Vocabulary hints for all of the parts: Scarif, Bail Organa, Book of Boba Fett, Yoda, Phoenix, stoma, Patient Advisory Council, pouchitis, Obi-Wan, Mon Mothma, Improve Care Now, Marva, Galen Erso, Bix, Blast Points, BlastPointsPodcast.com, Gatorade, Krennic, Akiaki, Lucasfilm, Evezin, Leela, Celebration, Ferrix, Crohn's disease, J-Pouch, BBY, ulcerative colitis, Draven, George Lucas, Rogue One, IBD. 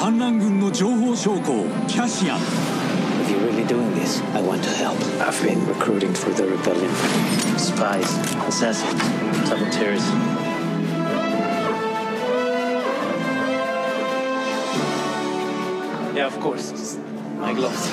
反乱軍の情報将校キャシアン If you're really doing this, I want to help. I've been recruiting for the rebellion. Spies, assassins, saboteurs. Yeah, of course. Just my gloves.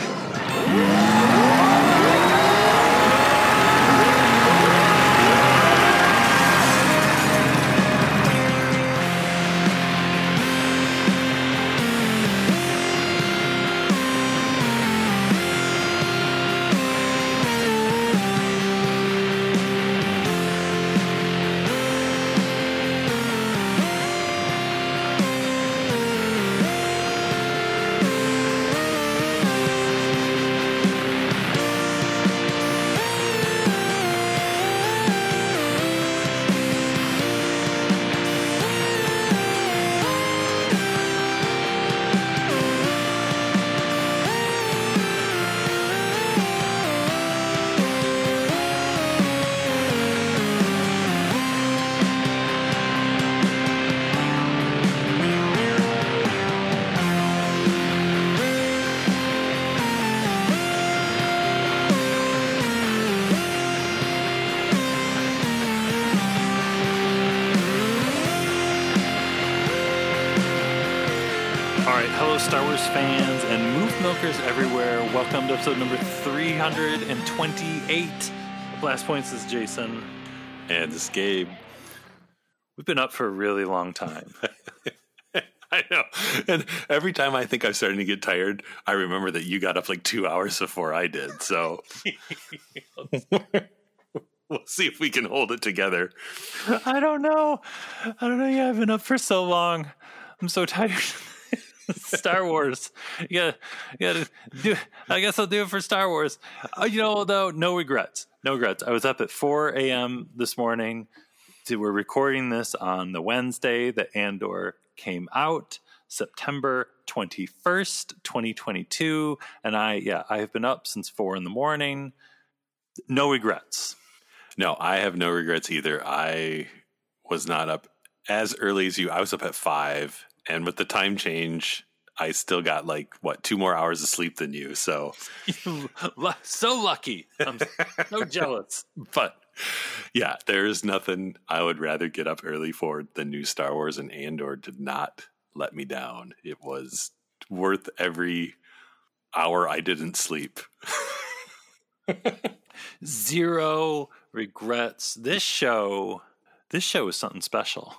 Star Wars fans and Move Milkers everywhere, welcome to episode number 328. Blast Points is Jason. And this is Gabe. We've been up for a really long time. I know. And every time I think I'm starting to get tired, I remember that you got up like 2 hours before I did. So we'll see if we can hold it together. I don't know. Yeah, I've been up for so long. I'm so tired. Star Wars, you gotta do. I guess I'll do it for Star Wars. Though, no regrets. I was up at 4 a.m. this morning. We're recording this on the Wednesday that Andor came out, September 21st, 2022, and I have been up since 4 in the morning. No regrets. No, I have no regrets either. I was not up as early as you. I was up at 5. And with the time change, I still got 2 more hours of sleep than you. So, so lucky. I'm so jealous. But yeah, there is nothing I would rather get up early for than new Star Wars, and Andor did not let me down. It was worth every hour I didn't sleep. 0 regrets. This show is something special.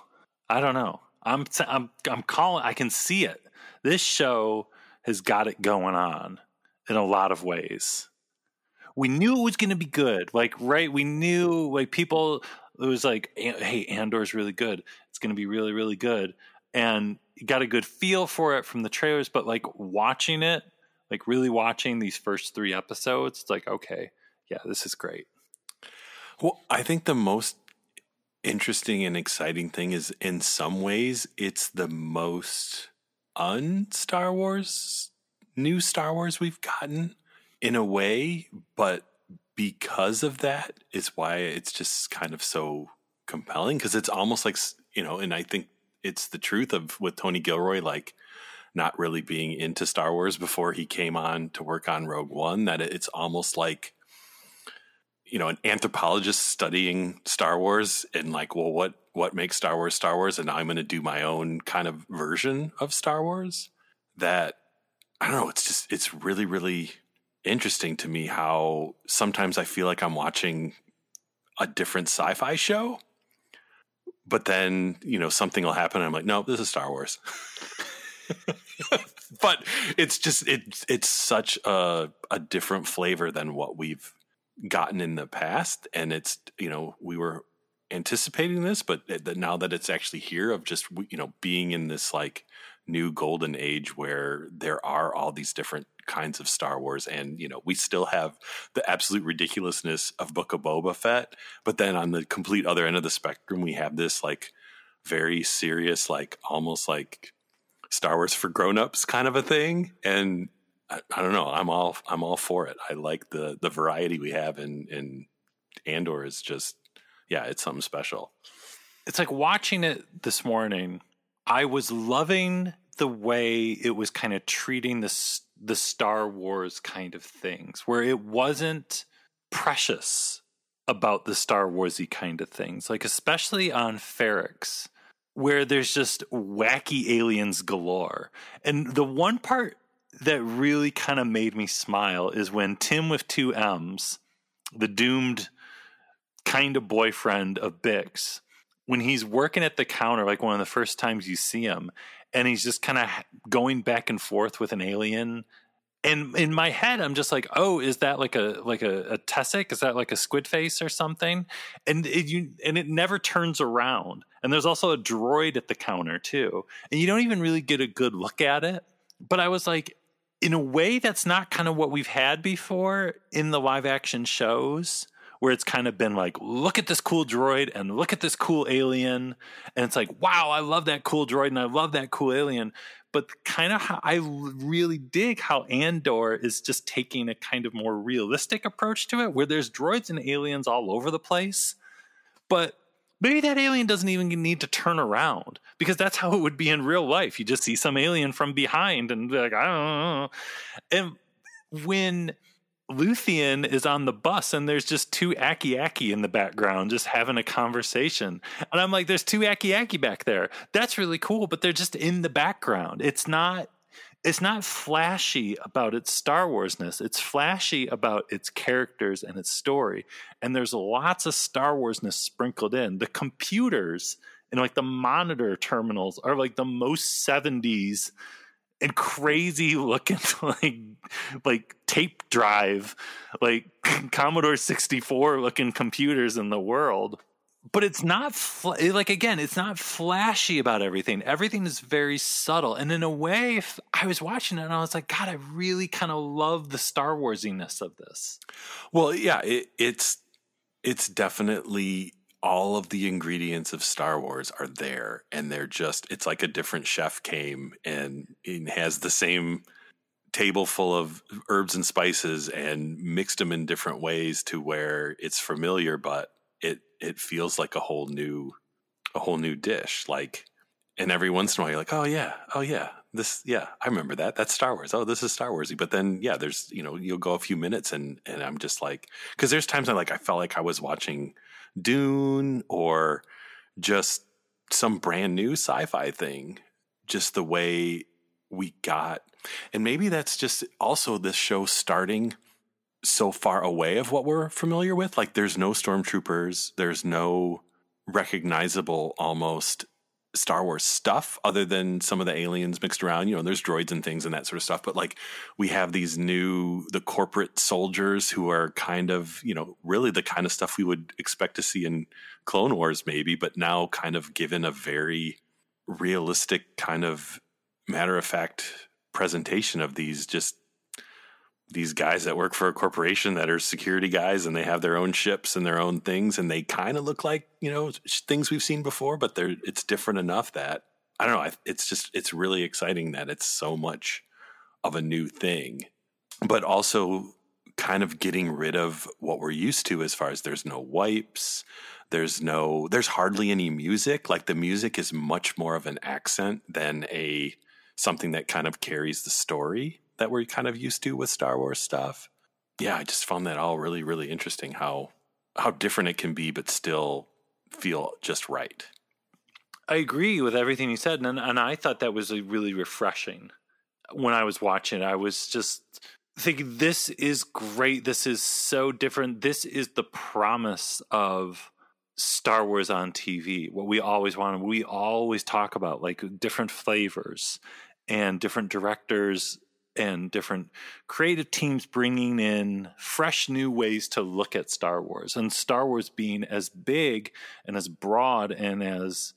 I don't know. I'm calling. I can see it. This show has got it going on in a lot of ways. We knew it was going to be good. We knew people. It was hey, Andor's really good. It's going to be really, really good. And you got a good feel for it from the trailers. But watching it, really watching these first 3 episodes, it's okay, yeah, this is great. Well, I think the most interesting and exciting thing is, in some ways, it's the most new Star Wars we've gotten in a way, but because of that, it's why it's just kind of so compelling, because it's almost and I think it's the truth with Tony Gilroy, not really being into Star Wars before he came on to work on Rogue One, that it's almost an anthropologist studying Star Wars and what makes Star Wars? And now I'm going to do my own kind of version of Star Wars that, I don't know. It's just, it's really, really interesting to me how sometimes I feel like I'm watching a different sci-fi show, but then, something will happen. And I'm no, this is Star Wars. But it's just, it's such a different flavor than what we've gotten in the past, and it's we were anticipating this, but now that it's actually here, of just being in this new golden age where there are all these different kinds of Star Wars, and we still have the absolute ridiculousness of Book of Boba Fett, but then on the complete other end of the spectrum we have this very serious almost Star Wars for grown-ups kind of a thing, and I don't know. I'm all for it. I like the variety we have, and Andor is just, yeah, it's something special. It's watching it this morning. I was loving the way it was kind of treating the Star Wars kind of things, where it wasn't precious about the Star Warsy kind of things, like especially on Ferrix, where there's just wacky aliens galore. And the one part that really kind of made me smile is when Tim with two M's, the doomed kind of boyfriend of Bix, when he's working at the counter, like one of the first times you see him, and he's just kind of going back and forth with an alien. And in my head, I'm just like, oh, is that like a tussock? Is that like a squid face or something? And it never turns around. And there's also a droid at the counter too. And you don't even really get a good look at it. But I was like, in a way, that's not kind of what we've had before in the live action shows, where it's kind of been like, look at this cool droid and look at this cool alien. And it's like, wow, I love that cool droid and I love that cool alien. But kind of how I really dig how Andor is just taking a kind of more realistic approach to it, where there's droids and aliens all over the place. But maybe that alien doesn't even need to turn around, because that's how it would be in real life. You just see some alien from behind and be like, I don't know. And when Luthen is on the bus and there's just two Akiaki in the background just having a conversation. And I'm like, there's two Akiaki back there. That's really cool, but they're just in the background. It's not flashy about its Star Warsness. It's flashy about its characters and its story. And there's lots of Star Warsness sprinkled in. The computers and like the monitor terminals are like the most 70s and crazy looking like tape drive, like Commodore 64 looking computers in the world. But it's not it's not flashy about everything. Everything is very subtle. And in a way, if I was watching it and I was like, God, I really kind of love the Star Warsiness of this. Well, yeah, it's definitely all of the ingredients of Star Wars are there, and they're just, it's like a different chef came and has the same table full of herbs and spices and mixed them in different ways to where it's familiar, but it feels like a whole new dish. Like, and every once in a while you're like, oh yeah, this, yeah, I remember that. That's Star Wars. Oh, this is Star Warsy. But then, yeah, there's, you know, you'll go a few minutes and I'm just like, because there's times I felt like I was watching Dune or just some brand new sci-fi thing, just the way we got. And maybe that's just also this show starting so far away of what we're familiar with. Like, there's no stormtroopers, there's no recognizable almost Star Wars stuff other than some of the aliens mixed around, you know, there's droids and things and that sort of stuff. But like, we have these the corporate soldiers who are kind of, you know, really the kind of stuff we would expect to see in Clone Wars maybe, but now kind of given a very realistic kind of matter of fact presentation of these guys that work for a corporation that are security guys, and they have their own ships and their own things. And they kind of look like, you know, things we've seen before, but it's different enough that I don't know. It's just, it's really exciting that it's so much of a new thing, but also kind of getting rid of what we're used to as far as there's no wipes, there's hardly any music. Like, the music is much more of an accent than something that kind of carries the story that we're kind of used to with Star Wars stuff. Yeah, I just found that all really, really interesting, how different it can be, but still feel just right. I agree with everything you said, and I thought that was really refreshing. When I was watching, I was just thinking, this is great, this is so different, this is the promise of Star Wars on TV, what we always wanted. We always talk about, like, different flavors and different directors and different creative teams bringing in fresh new ways to look at Star Wars, and Star Wars being as big and as broad and as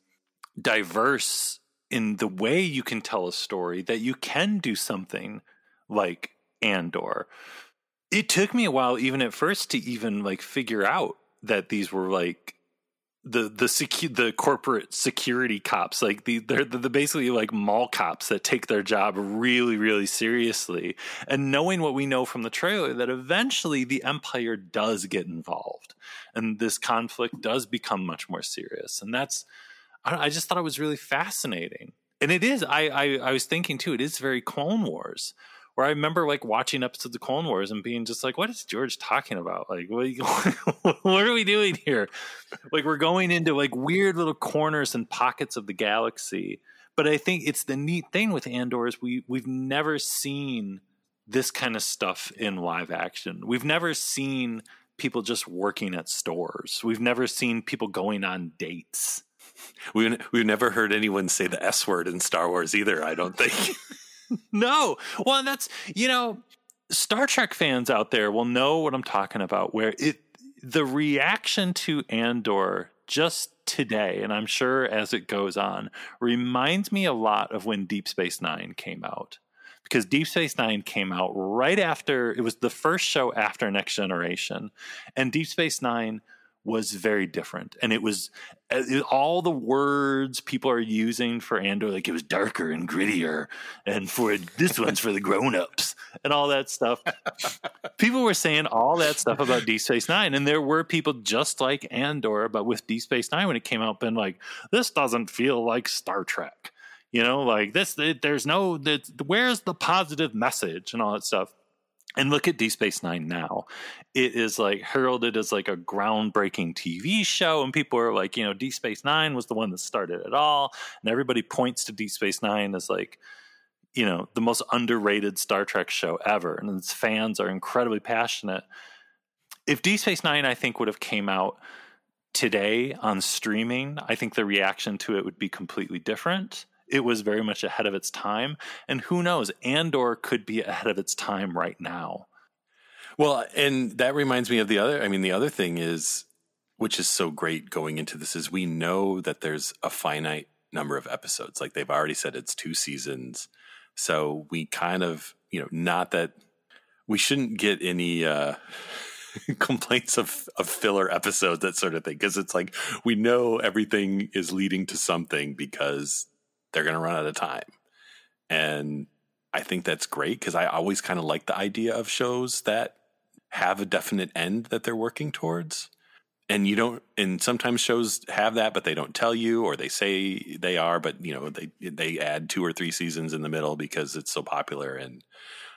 diverse in the way you can tell a story, that you can do something like Andor. It took me a while, even at first, to even like figure out that these were like the corporate security cops, like they're basically like mall cops that take their job really, really seriously. And knowing what we know from the trailer, that eventually the Empire does get involved and this conflict does become much more serious. And I just thought it was really fascinating. And it is, I was thinking too, it is very Clone Wars, where I remember like watching episodes of Clone Wars and being just like, what is George talking about? Like, what are we doing here? Like, we're going into like weird little corners and pockets of the galaxy. But I think it's the neat thing with Andor is we've never seen this kind of stuff in live action. We've never seen people just working at stores. We've never seen people going on dates. We've never heard anyone say the S word in Star Wars either, I don't think. No. Well, and that's, you know, Star Trek fans out there will know what I'm talking about, where the reaction to Andor just today, and I'm sure as it goes on, reminds me a lot of when Deep Space Nine came out. Because Deep Space Nine came out right after, it was the first show after Next Generation. And Deep Space Nine was very different. And it was all the words people are using for Andor, like it was darker and grittier, and for this one's for the grown-ups and all that stuff. People were saying all that stuff about Deep Space Nine, and there were people just like Andor, but with Deep Space Nine when it came out, been like, this doesn't feel like Star Trek. You know, like this, there's no, where's the positive message and all that stuff? And look at Deep Space Nine now. It is like heralded as like a groundbreaking TV show. And people are like, you know, Deep Space Nine was the one that started it all. And everybody points to Deep Space Nine as like, you know, the most underrated Star Trek show ever. And its fans are incredibly passionate. If Deep Space Nine, I think, would have came out today on streaming, I think the reaction to it would be completely different. It was very much ahead of its time. And who knows, Andor could be ahead of its time right now. Well, and that reminds me of the other thing is, which is so great going into this, is we know that there's a finite number of episodes. Like they've already said it's 2 seasons. So we kind of, you know, not that we shouldn't get any complaints of filler episodes, that sort of thing. Because it's like, we know everything is leading to something because they're going to run out of time. And I think that's great because I always kind of like the idea of shows that have a definite end that they're working towards. And you don't, and sometimes shows have that, but they don't tell you, or they say they are, but you know, they add 2 or 3 seasons in the middle because it's so popular. And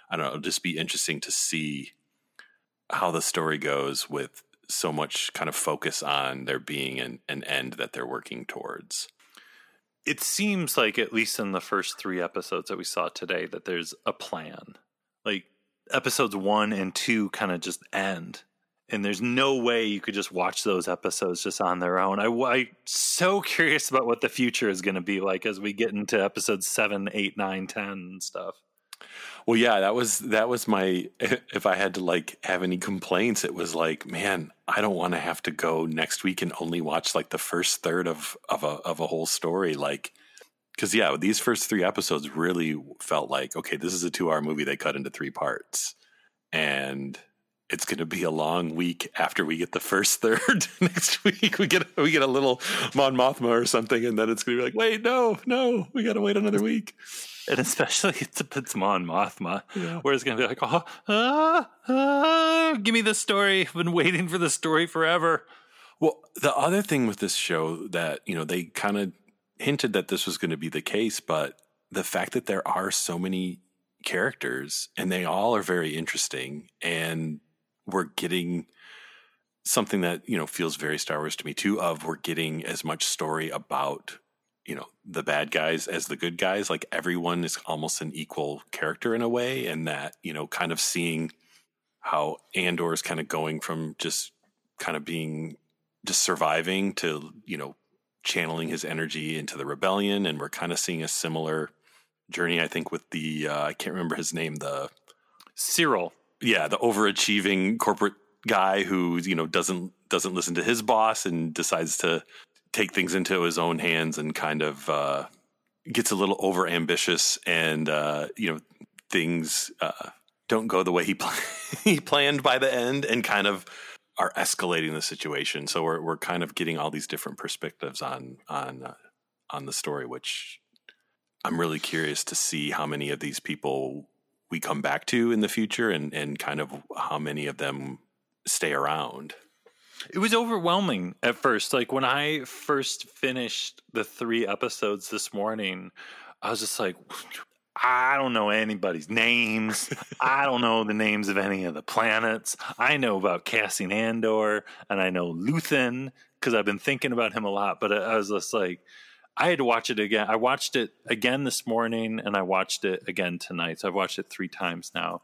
I don't know, it'll just be interesting to see how the story goes with so much kind of focus on there being an end that they're working towards. It seems like, at least in the first 3 episodes that we saw today, that there's a plan. Like, episodes 1 and 2 kind of just end. And there's no way you could just watch those episodes just on their own. I'm so curious about what the future is going to be like as we get into episodes 7, 8, 9, 10 and stuff. Well, yeah, that was my, if I had to like have any complaints, it was like, man, I don't want to have to go next week and only watch like the first third of a whole story. Like, cause yeah, these first 3 episodes really felt like, okay, this is a 2-hour movie. They cut into 3 parts and it's going to be a long week after we get the first third. Next week we get a little Mon Mothma or something, and then it's going to be like, wait, no, we got to wait another week. And especially it's Mon Mothma, yeah, where it's going to be like, give me this story. I've been waiting for this story forever. Well, the other thing with this show that, you know, they kind of hinted that this was going to be the case, but the fact that there are so many characters and they all are very interesting, and we're getting something that, you know, feels very Star Wars to me too, of we're getting as much story about, you know, the bad guys as the good guys. Like everyone is almost an equal character in a way. And that, you know, kind of seeing how Andor is kind of going from just kind of being just surviving to, you know, channeling his energy into the rebellion. And we're kind of seeing a similar journey, I think, with the, I can't remember his name, the Cyril. Yeah, the overachieving corporate guy who, you know, doesn't listen to his boss and decides to take things into his own hands and kind of gets a little overambitious, and you know, things don't go the way he planned by the end, and kind of are escalating the situation. So we're kind of getting all these different perspectives on the story, which I'm really curious to see how many of these people we come back to in the future, and kind of how many of them stay around. It was overwhelming at first. Like when I first finished the 3 episodes this morning, I was just like, I don't know anybody's names. I don't know the names of any of the planets. I know about Cassian Andor, and I know Luthen because I've been thinking about him a lot. But I was just like, I had to watch it again. I watched it again this morning, and I watched it again tonight. So I've watched it 3 times now.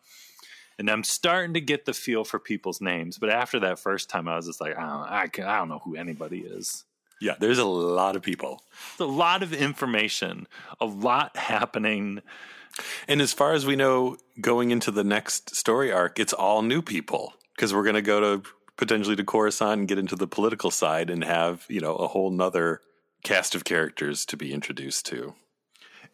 And I'm starting to get the feel for people's names. But after that first time, I was just like, I don't know who anybody is. Yeah, there's a lot of people. There's a lot of information, a lot happening. And as far as we know, going into the next story arc, it's all new people because we're going to go to potentially to Coruscant and get into the political side and have, you know, a whole nother cast of characters to be introduced to.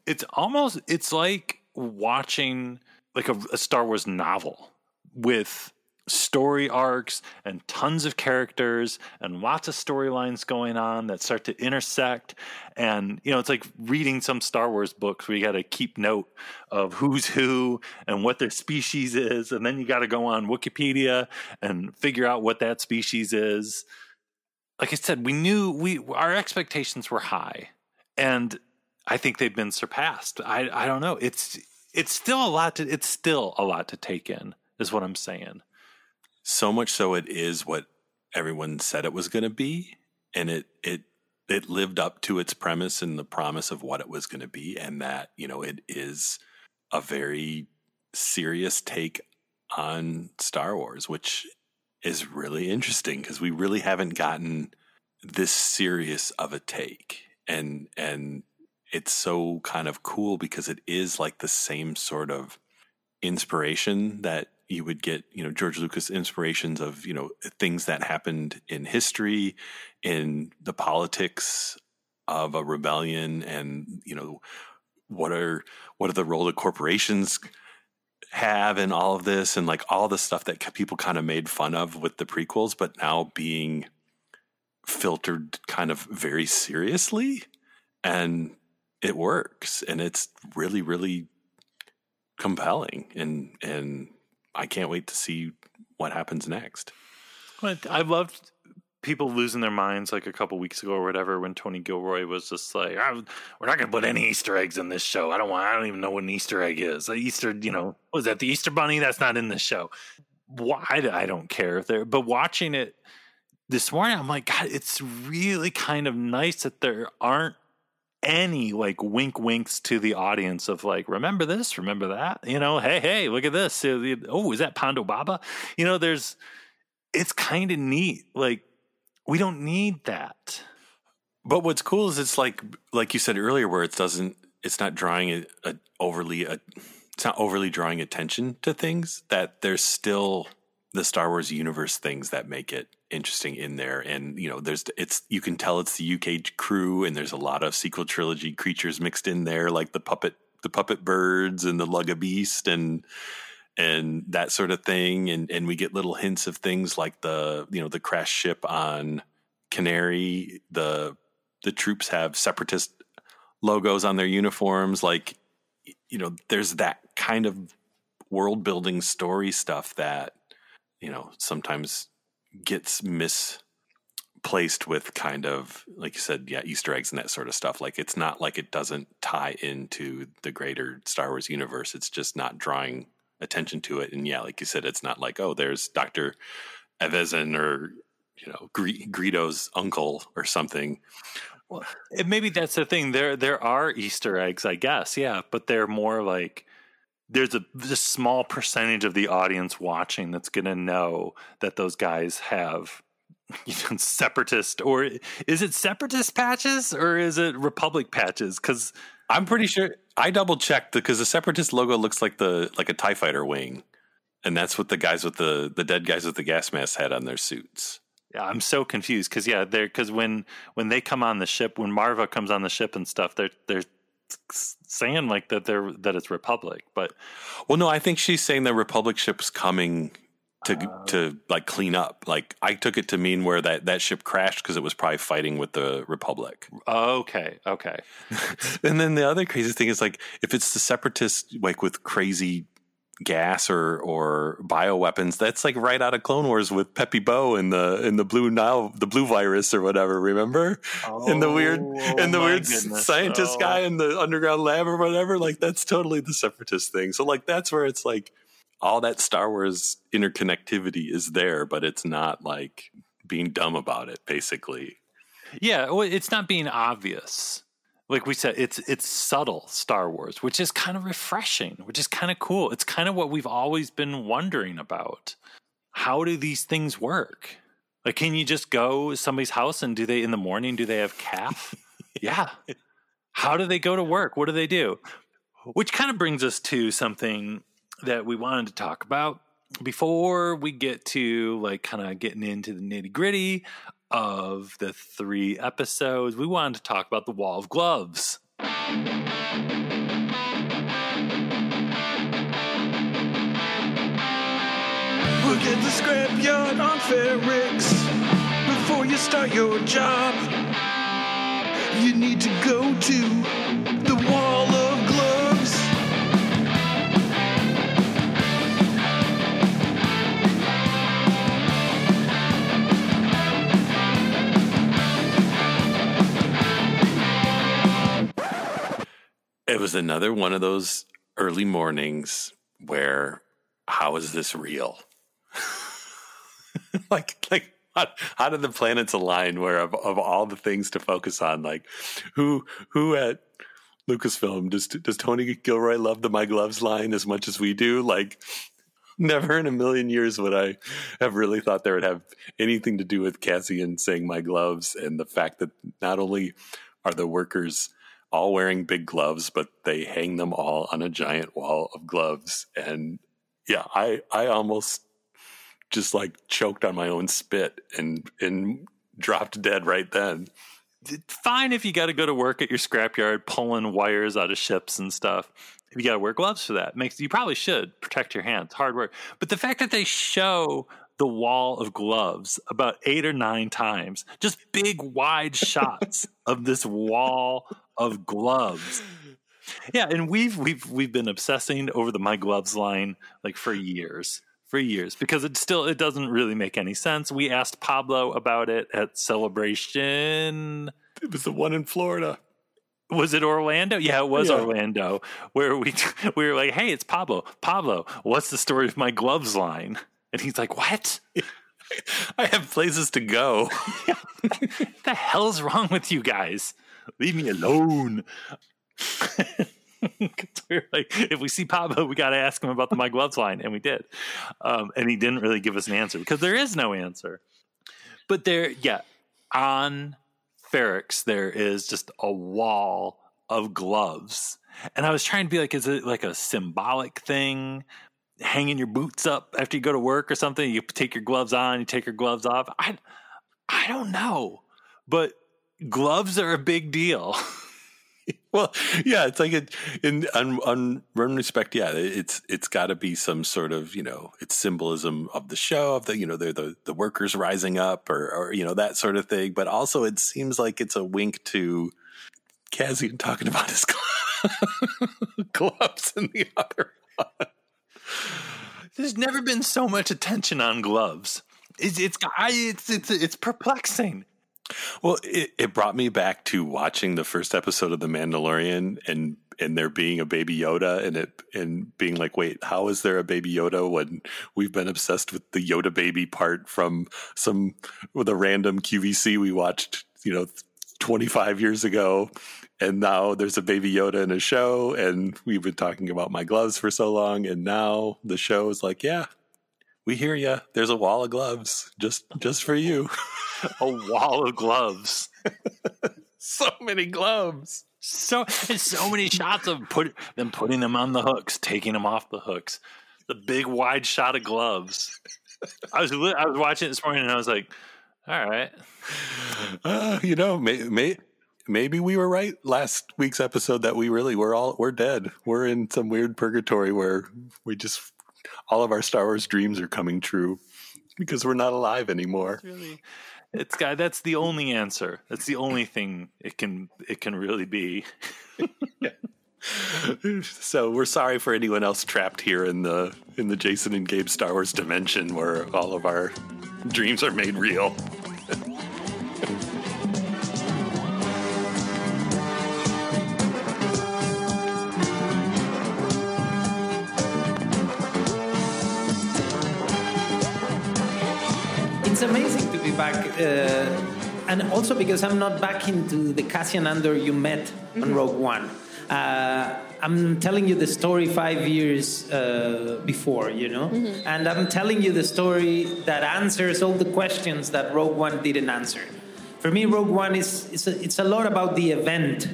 It's like watching like a Star Wars novel with story arcs and tons of characters and lots of storylines going on that start to intersect. And, you know, it's like reading some Star Wars books where you got to keep note of who's who and what their species is. And then you got to go on Wikipedia and figure out what that species is. Like I said, our expectations were high, and I think they've been surpassed. I don't know. It's still a lot to take in, is what I'm saying. So much so it is what everyone said it was going to be, and it lived up to its premise and the promise of what it was going to be, and that, you know, it is a very serious take on Star Wars, which is really interesting because we really haven't gotten this serious of a take, and it's so kind of cool because it is like the same sort of inspiration that you would get, you know, George Lucas inspirations of, you know, things that happened in history, in the politics of a rebellion, and, you know, what are the role of corporations have in all of this, and like all the stuff that people kind of made fun of with the prequels, but now being filtered kind of very seriously. And it works, and it's really, really compelling, and I can't wait to see what happens next. I loved people losing their minds like a couple weeks ago or whatever when Tony Gilroy was just like, we're not going to put any Easter eggs in this show. I don't even know what an Easter egg is. Easter, you know, was that the Easter bunny? That's not in this show. Why? I don't care if they're, but watching it this morning, I'm like, God, it's really kind of nice that there aren't any like wink winks to the audience of like, remember this, remember that, you know, hey, look at this. Oh, is that Pondo Baba? You know, it's kind of neat. Like, we don't need that. But what's cool is it's like you said earlier, where it's not overly drawing attention to things, that there's still the Star Wars universe things that make it interesting in there. And, you know, you can tell it's the UK crew, and there's a lot of sequel trilogy creatures mixed in there, like the puppet birds and the Lugga Beast and that sort of thing. And we get little hints of things like the crash ship on Kenari, the troops have Separatist logos on their uniforms. Like, you know, there's that kind of world building story stuff that, you know, sometimes gets misplaced with kind of, like you said, yeah, Easter eggs and that sort of stuff. Like, it's not like it doesn't tie into the greater Star Wars universe. It's just not drawing attention to it. And yeah, like you said, it's not like, oh, there's Dr. Evezin or, you know, Greedo's uncle or something. Well, maybe that's the thing. There are Easter eggs, I guess. Yeah. But they're more like, there's a small percentage of the audience watching that's going to know that those guys have, you know, Separatist, or is it Separatist patches or is it Republic patches? Because I'm pretty sure I double checked because the Separatist logo looks like a TIE fighter wing, and that's what the guys with the dead guys with the gas masks had on their suits. Yeah, I'm so confused because when they come on the ship, when Marva comes on the ship and stuff, they're saying like that it's Republic, but well, no, I think she's saying the Republic ship's coming to like clean up. Like, I took it to mean where that ship crashed because it was probably fighting with the Republic. Okay. And then the other crazy thing is like, if it's the Separatists, like with crazy gas or bioweapons. That's like right out of Clone Wars with Peppy Bo and the Blue Nile, the Blue Virus or whatever, remember? Oh, and the weird scientist guy in the underground lab or whatever. Like, that's totally the Separatist thing. So like, that's where it's like all that Star Wars interconnectivity is there, but it's not like being dumb about it, basically. Yeah, well, it's not being obvious. Like we said, it's subtle Star Wars, which is kind of refreshing, which is kind of cool. It's kind of what we've always been wondering about. How do these things work? Like, can you just go to somebody's house and do they have calf? Yeah. How do they go to work? What do they do? Which kind of brings us to something that we wanted to talk about before we get to like kind of getting into the nitty gritty of the three episodes. We wanted to talk about the Wall of Gloves. We'll get the scrapyard on Ferrix. Before you start your job, you need to go to the Wall of Gloves. It was another one of those early mornings where, how is this real? like how did the planets align where of all the things to focus on, like who at Lucasfilm does Tony Gilroy love the My Gloves line as much as we do? Like, never in a million years would I have really thought there would have anything to do with Cassian saying My Gloves, and the fact that not only are the workers all wearing big gloves, but they hang them all on a giant wall of gloves. And yeah, I almost just like choked on my own spit and dropped dead right then. Fine if you got to go to work at your scrapyard pulling wires out of ships and stuff. If you got to wear gloves for that, you probably should protect your hands. Hard work. But the fact that they show the Wall of Gloves about 8 or 9 times, just big wide shots of this wall of gloves. Yeah, and we've been obsessing over the My Gloves line like for years because it doesn't really make any sense. We asked Pablo about it at Celebration. It was the one in Florida. Was it Orlando? Yeah, it was Orlando, where we were like, "Hey, it's Pablo. Pablo, what's the story of My Gloves line?" And he's like, "What? I have places to go." What the hell's wrong with you guys? Leave me alone. We're like, if we see Pablo, we got to ask him about the My Gloves line. And we did. And he didn't really give us an answer because there is no answer. But on Ferrix, there is just a wall of gloves. And I was trying to be like, is it like a symbolic thing? Hanging your boots up after you go to work or something? You take your gloves on, you take your gloves off. I don't know. But gloves are a big deal. Well, yeah, it's like in one respect, yeah, it's got to be some sort of, you know, it's symbolism of the show, of the, you know, they're the workers rising up or you know, that sort of thing. But also, it seems like it's a wink to Cassian talking about his gloves in the other one. There's never been so much attention on gloves. It's perplexing. Well, it brought me back to watching the first episode of The Mandalorian and there being a Baby Yoda and being like, wait, how is there a Baby Yoda when we've been obsessed with the Yoda baby part from with a random QVC we watched, you know, 25 years ago, and now there's a Baby Yoda in a show, and we've been talking about My Gloves for so long, and now the show is like, yeah, we hear you. There's a wall of gloves just for you. A wall of gloves. So many gloves. So many shots of putting them on the hooks, taking them off the hooks. The big wide shot of gloves. I was watching it this morning, and I was like, all right. You know, maybe we were right last week's episode that we're dead. We're in some weird purgatory where we just all of our Star Wars dreams are coming true because we're not alive anymore. That's the only answer. That's the only thing it can really be. Yeah. So we're sorry for anyone else trapped here in the Jason and Gabe Star Wars dimension where all of our dreams are made real. It's amazing to be back, and also because I'm not back into the Cassian Andor you met on Rogue One. I'm telling you the story 5 years before, you know? Mm-hmm. And I'm telling you the story that answers all the questions that Rogue One didn't answer. For me, Rogue One is a lot about the event,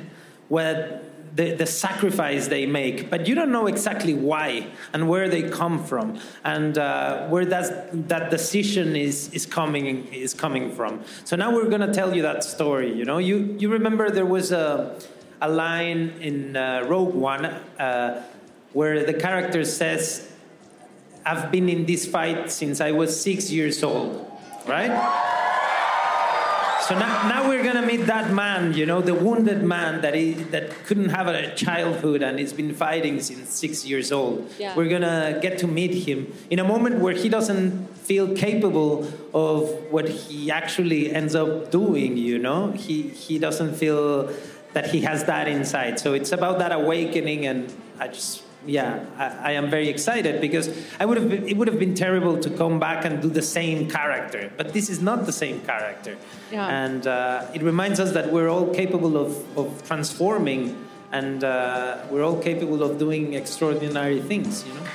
where the sacrifice they make, but you don't know exactly why and where they come from and where that decision is coming from. So now we're going to tell you that story, you know? You remember there was a line in Rogue One where the character says, "I've been in this fight since I was 6 years old," right? So now we're going to meet that man, you know, the wounded man that couldn't have a childhood and he's been fighting since 6 years old. Yeah. We're going to get to meet him in a moment where he doesn't feel capable of what he actually ends up doing, you know? He doesn't feel that he has that inside. So it's about that awakening, and I am very excited because it would have been terrible to come back and do the same character, but this is not the same character. Yeah. And it reminds us that we're all capable of transforming, and we're all capable of doing extraordinary things, you know?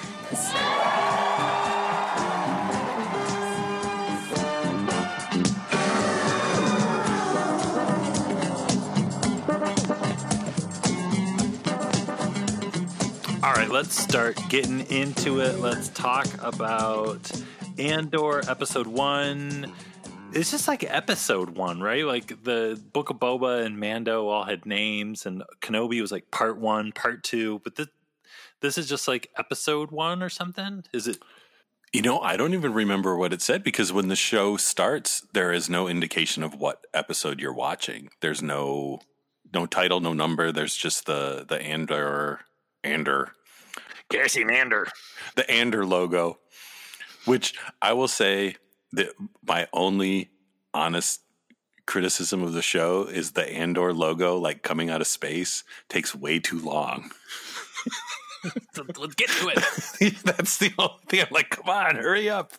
Let's start getting into it. Let's talk about Andor episode 1. It's just like episode 1, right? Like the Book of Boba and Mando all had names, and Kenobi was like part 1, part 2, but this is just like episode 1 or something? Is it? You know, I don't even remember what it said, because when the show starts, there is no indication of what episode you're watching. There's no title, no number. There's just the Andor. Cassian Andor. The Andor logo, which I will say that my only honest criticism of the show is the Andor logo, like coming out of space, takes way too long. So let's get to it. That's the only thing. I'm like, come on, hurry up.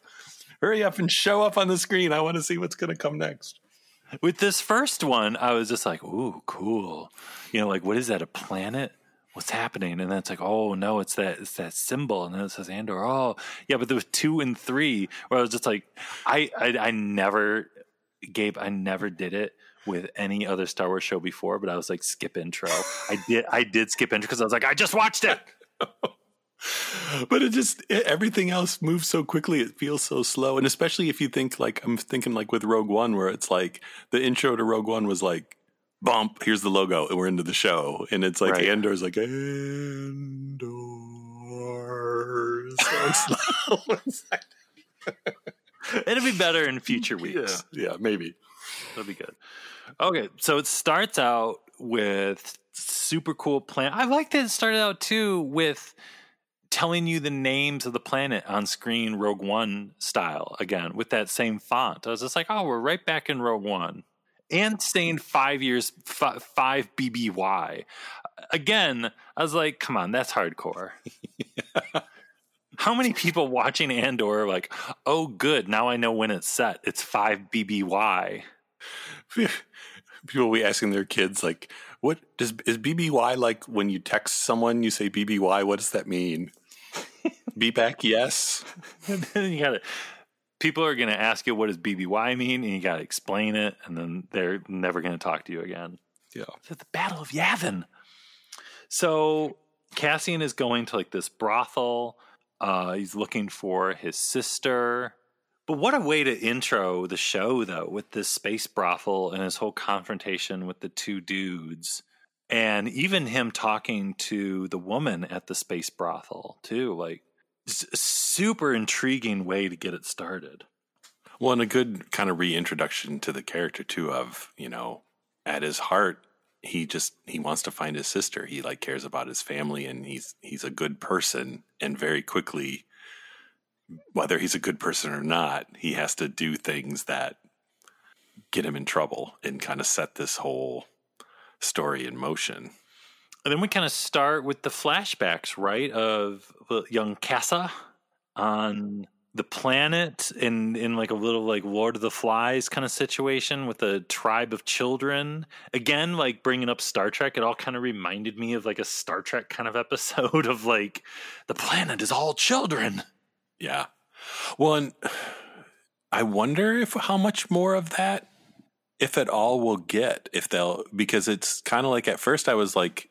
Hurry up and show up on the screen. I want to see what's going to come next. With this first one, I was just like, ooh, cool. You know, like, what is that, a planet? What's happening? And then it's like, oh no, it's that symbol, and then it says Andor. Oh yeah, but there was 2 and 3 where I was just like, I never did it with any other Star Wars show before, but I was like, skip intro. I did skip intro because I was like, I just watched it. But everything else moves so quickly, it feels so slow. And especially if you think, like, I'm thinking like with Rogue One, where it's like the intro to Rogue One was like, bump, here's the logo, and we're into the show. And it's like, right. Andor's like, Andor. So slow. It'll be better in future weeks. Yeah, maybe. That'll be good. Okay, so it starts out with super cool planet. I like that it started out, too, with telling you the names of the planet on screen, Rogue One style, again, with that same font. I was just like, oh, we're right back in Rogue One. And staying 5 years, 5 BBY. Again, I was like, come on, that's hardcore. Yeah. How many people watching Andor are like, oh, good, now I know when it's set. It's 5 BBY. People will be asking their kids, like, what is BBY like when you text someone, you say BBY, what does that mean? Be back, yes. And then you got it. People are going to ask you, what does BBY mean? And you got to explain it, and then they're never going to talk to you again. Yeah. So the Battle of Yavin. So Cassian is going to like this brothel. He's looking for his sister. But what a way to intro the show, though, with this space brothel and his whole confrontation with the two dudes. And even him talking to the woman at the space brothel, too, like, super intriguing way to get it started. Well, and a good kind of reintroduction to the character too, of, you know, at his heart, he wants to find his sister. He like cares about his family, and he's a good person. And very quickly, whether he's a good person or not, he has to do things that get him in trouble and kind of set this whole story in motion. And then we kind of start with the flashbacks, right, of young Casa on the planet in like a little like Lord of the Flies kind of situation with a tribe of children. Again, like bringing up Star Trek, it all kind of reminded me of like a Star Trek kind of episode of like the planet is all children. Yeah. Well, and I wonder if how much more of that, if at all, we'll get, if they'll, because it's kind of like at first I was like,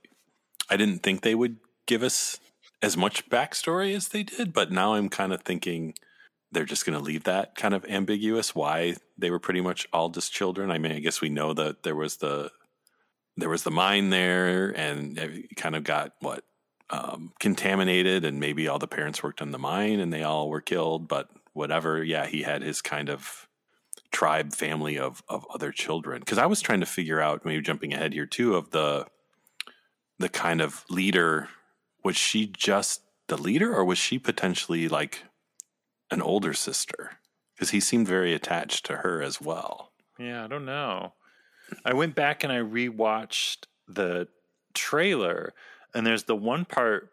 I didn't think they would give us as much backstory as they did, but now I'm kind of thinking they're just going to leave that kind of ambiguous why they were pretty much all just children. I mean, I guess we know that there was the mine there, and it kind of got contaminated, and maybe all the parents worked on the mine and they all were killed, but whatever. Yeah, he had his kind of tribe family of other children. Because I was trying to figure out, maybe jumping ahead here too, of the kind of leader, was she just the leader, or was she potentially like an older sister? Because he seemed very attached to her as well. Yeah, I don't know. I went back and I rewatched the trailer, and there's the one part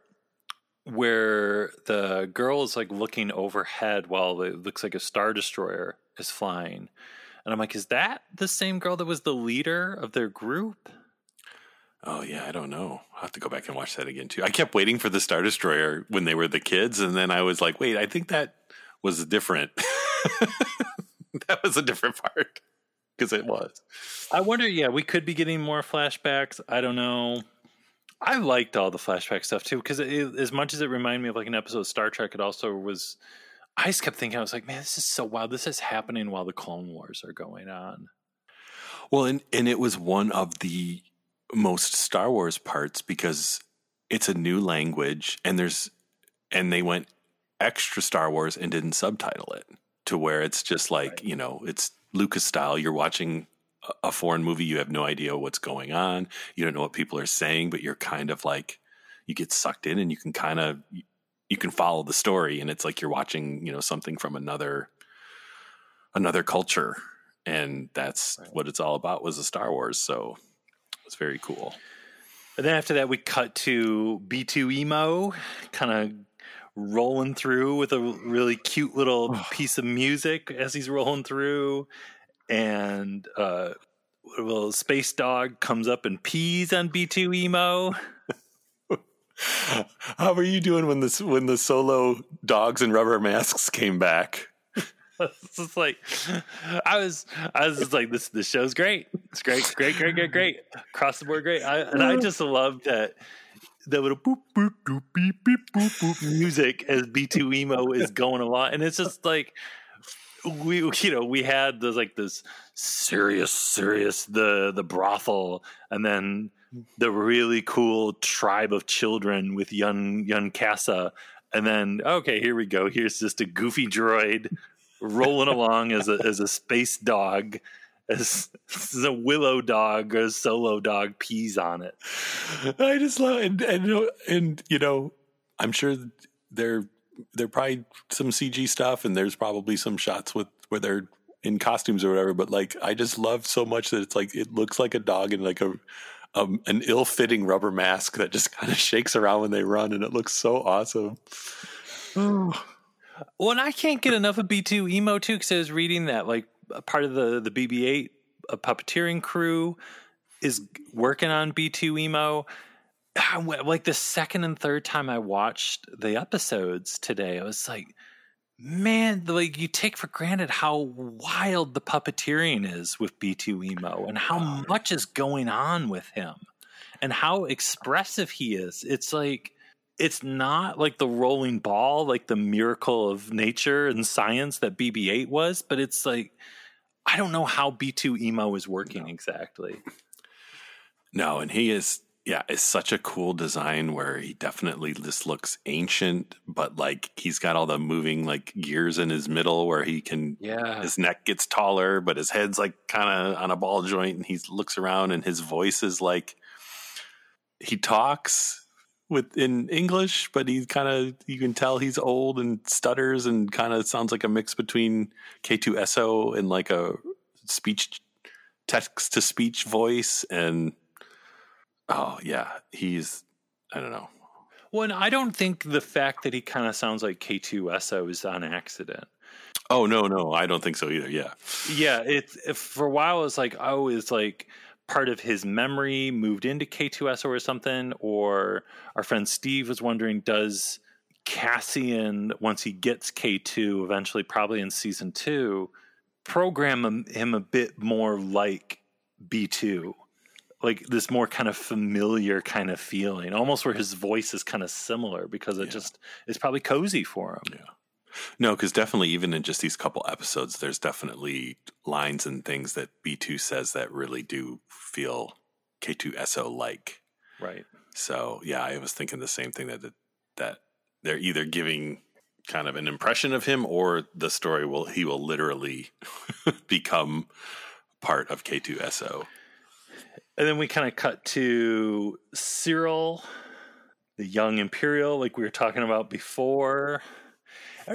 where the girl is like looking overhead while it looks like a Star Destroyer is flying. And I'm like, is that the same girl that was the leader of their group? Oh, yeah, I don't know. I'll have to go back and watch that again, too. I kept waiting for the Star Destroyer when they were the kids, and then I was like, wait, I think that was different. That was a different part, because it was. I wonder, yeah, we could be getting more flashbacks. I don't know. I liked all the flashback stuff, too, because as much as it reminded me of like an episode of Star Trek, it also was – I just kept thinking, I was like, man, this is so wild. This is happening while the Clone Wars are going on. Well, and it was one of the – most Star Wars parts, because it's a new language, and they went extra Star Wars and didn't subtitle it, to where it's just like, right. You know, it's Lucas style. You're watching a foreign movie. You have no idea what's going on. You don't know what people are saying, but you're kind of like, you get sucked in, and you can kind of, you can follow the story. And it's like, you're watching, you know, something from another culture. And that's right. What it's all about was a Star Wars. So it's very cool. And then after that, we cut to B2 Emo kind of rolling through with a really cute little piece of music as he's rolling through. And a little space dog comes up and pees on B2 Emo. How were you doing when the solo dogs and rubber masks came back? It's just like, I was just like, this show's great. It's great. Across the board, great. I just love that the little boop, boop, doop, beep, beep, boop, boop music as B2 Emo is going along. And it's just like, we had those, like this serious, the brothel, and then the really cool tribe of children with young Casa. And then, okay, here we go. Here's just a goofy droid rolling along as a space dog, as a willow dog or a solo dog pees on it. I just love it. And you know, I'm sure there are probably some CG stuff, and there's probably some shots with where they're in costumes or whatever. But like, I just love so much that it's like it looks like a dog in like an ill-fitting rubber mask that just kind of shakes around when they run, and it looks so awesome. Well, and I can't get enough of B2 Emo, too, because I was reading that, like, part of the BB-8 puppeteering crew is working on B2 Emo. Like, the second and third time I watched the episodes today, I was like, man, like, you take for granted how wild the puppeteering is with B2 Emo and how much is going on with him and how expressive he is. It's like, it's not like the rolling ball, like the miracle of nature and science that BB-8 was, but it's like, I don't know how B2 Emo is working exactly. No, and he is Yeah, it's such a cool design where he definitely just looks ancient, but like he's got all the moving like gears in his middle where he can, his neck gets taller, but his head's like kind of on a ball joint and he looks around and his voice is like, he talks in English, but he kind of, you can tell he's old and stutters and kind of sounds like a mix between K2SO and like a speech, text to speech voice. And oh, yeah. He's, I don't know. Well, and I don't think the fact that he kind of sounds like K2SO is on accident. Oh, no. I don't think so either. Yeah. Yeah. For a while, it's like, oh, it's like part of his memory moved into K2SO or something. Or our friend Steve was wondering, does Cassian, once he gets K2, eventually probably in season 2, program him a bit more like B2? Like this more kind of familiar kind of feeling, almost where his voice is kind of similar because it just is probably cozy for him. Yeah. No, because definitely even in just these couple episodes, there's definitely lines and things that B2 says that really do feel K2SO-like. Right. So, yeah, I was thinking the same thing that they're either giving kind of an impression of him or the story he will literally become part of K2SO. And then we kind of cut to Cyril, the young Imperial, like we were talking about before.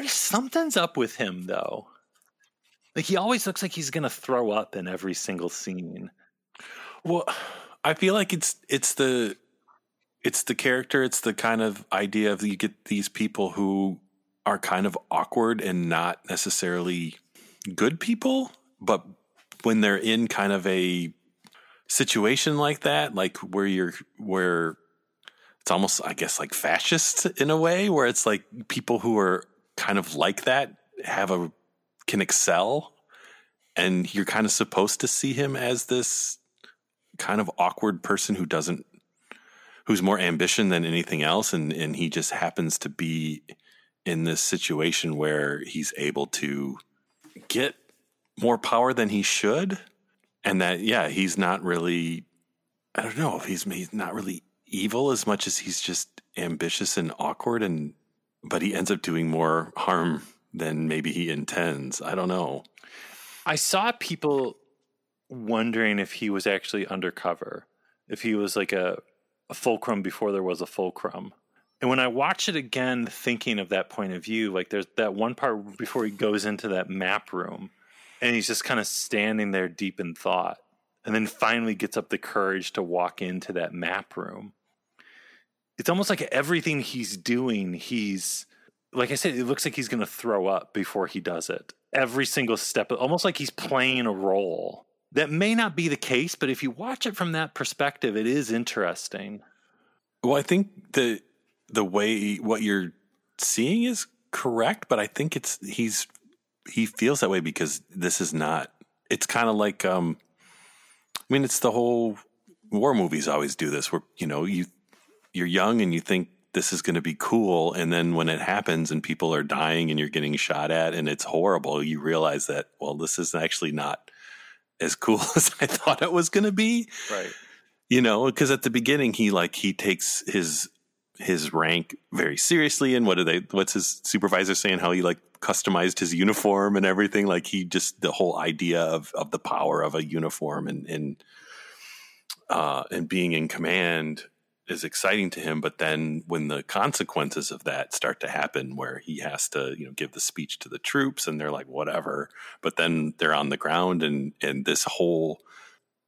Something's up with him, though. Like, he always looks like he's going to throw up in every single scene. Well, I feel like it's the character, it's the kind of idea of you get these people who are kind of awkward and not necessarily good people, but when they're in kind of a situation like that, like where it's almost, I guess, like fascist in a way, where it's like people who are kind of like that can excel, and you're kind of supposed to see him as this kind of awkward person who's more ambition than anything else, and he just happens to be in this situation where he's able to get more power than he should. And that, he's not really, I don't know, he's not really evil as much as he's just ambitious and awkward, but he ends up doing more harm than maybe he intends. I don't know. I saw people wondering if he was actually undercover, if he was like a fulcrum before there was a fulcrum. And when I watch it again, thinking of that point of view, like there's that one part before he goes into that map room, and he's just kind of standing there deep in thought, and then finally gets up the courage to walk into that map room. It's almost like everything he's doing, he's, like I said, it looks like he's going to throw up before he does it. Every single step, almost like he's playing a role. That may not be the case, but if you watch it from that perspective, it is interesting. Well, I think the way what you're seeing is correct, but I think he feels that way because this is not, it's kind of like, I mean, it's the whole war movies always do this where, you know, you're young and you think this is going to be cool. And then when it happens and people are dying and you're getting shot at and it's horrible, you realize that, well, this is actually not as cool as I thought it was going to be. Right. You know, cause at the beginning he takes his rank very seriously. And what's his supervisor saying? How he like customized his uniform and everything. Like he just, the whole idea of the power of a uniform and being in command is exciting to him. But then when the consequences of that start to happen, where he has to, you know, give the speech to the troops and they're like, whatever, but then they're on the ground and this whole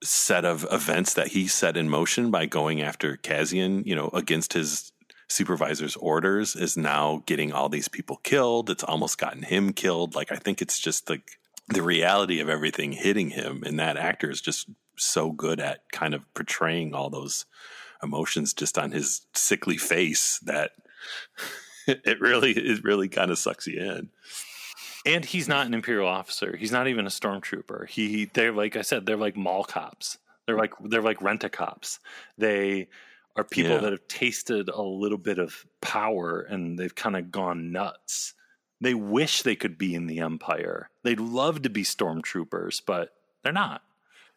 set of events that he set in motion by going after Cassian, you know, against his supervisor's orders, is now getting all these people killed. It's almost gotten him killed. Like, I think it's just like the reality of everything hitting him. And that actor is just so good at kind of portraying all those emotions just on his sickly face that it really kind of sucks you in. And he's not an Imperial officer. He's not even a stormtrooper. They're like I said, they're like mall cops. They're like rent-a-cops. They are people that have tasted a little bit of power and they've kind of gone nuts. They wish they could be in the Empire. They'd love to be stormtroopers, but they're not.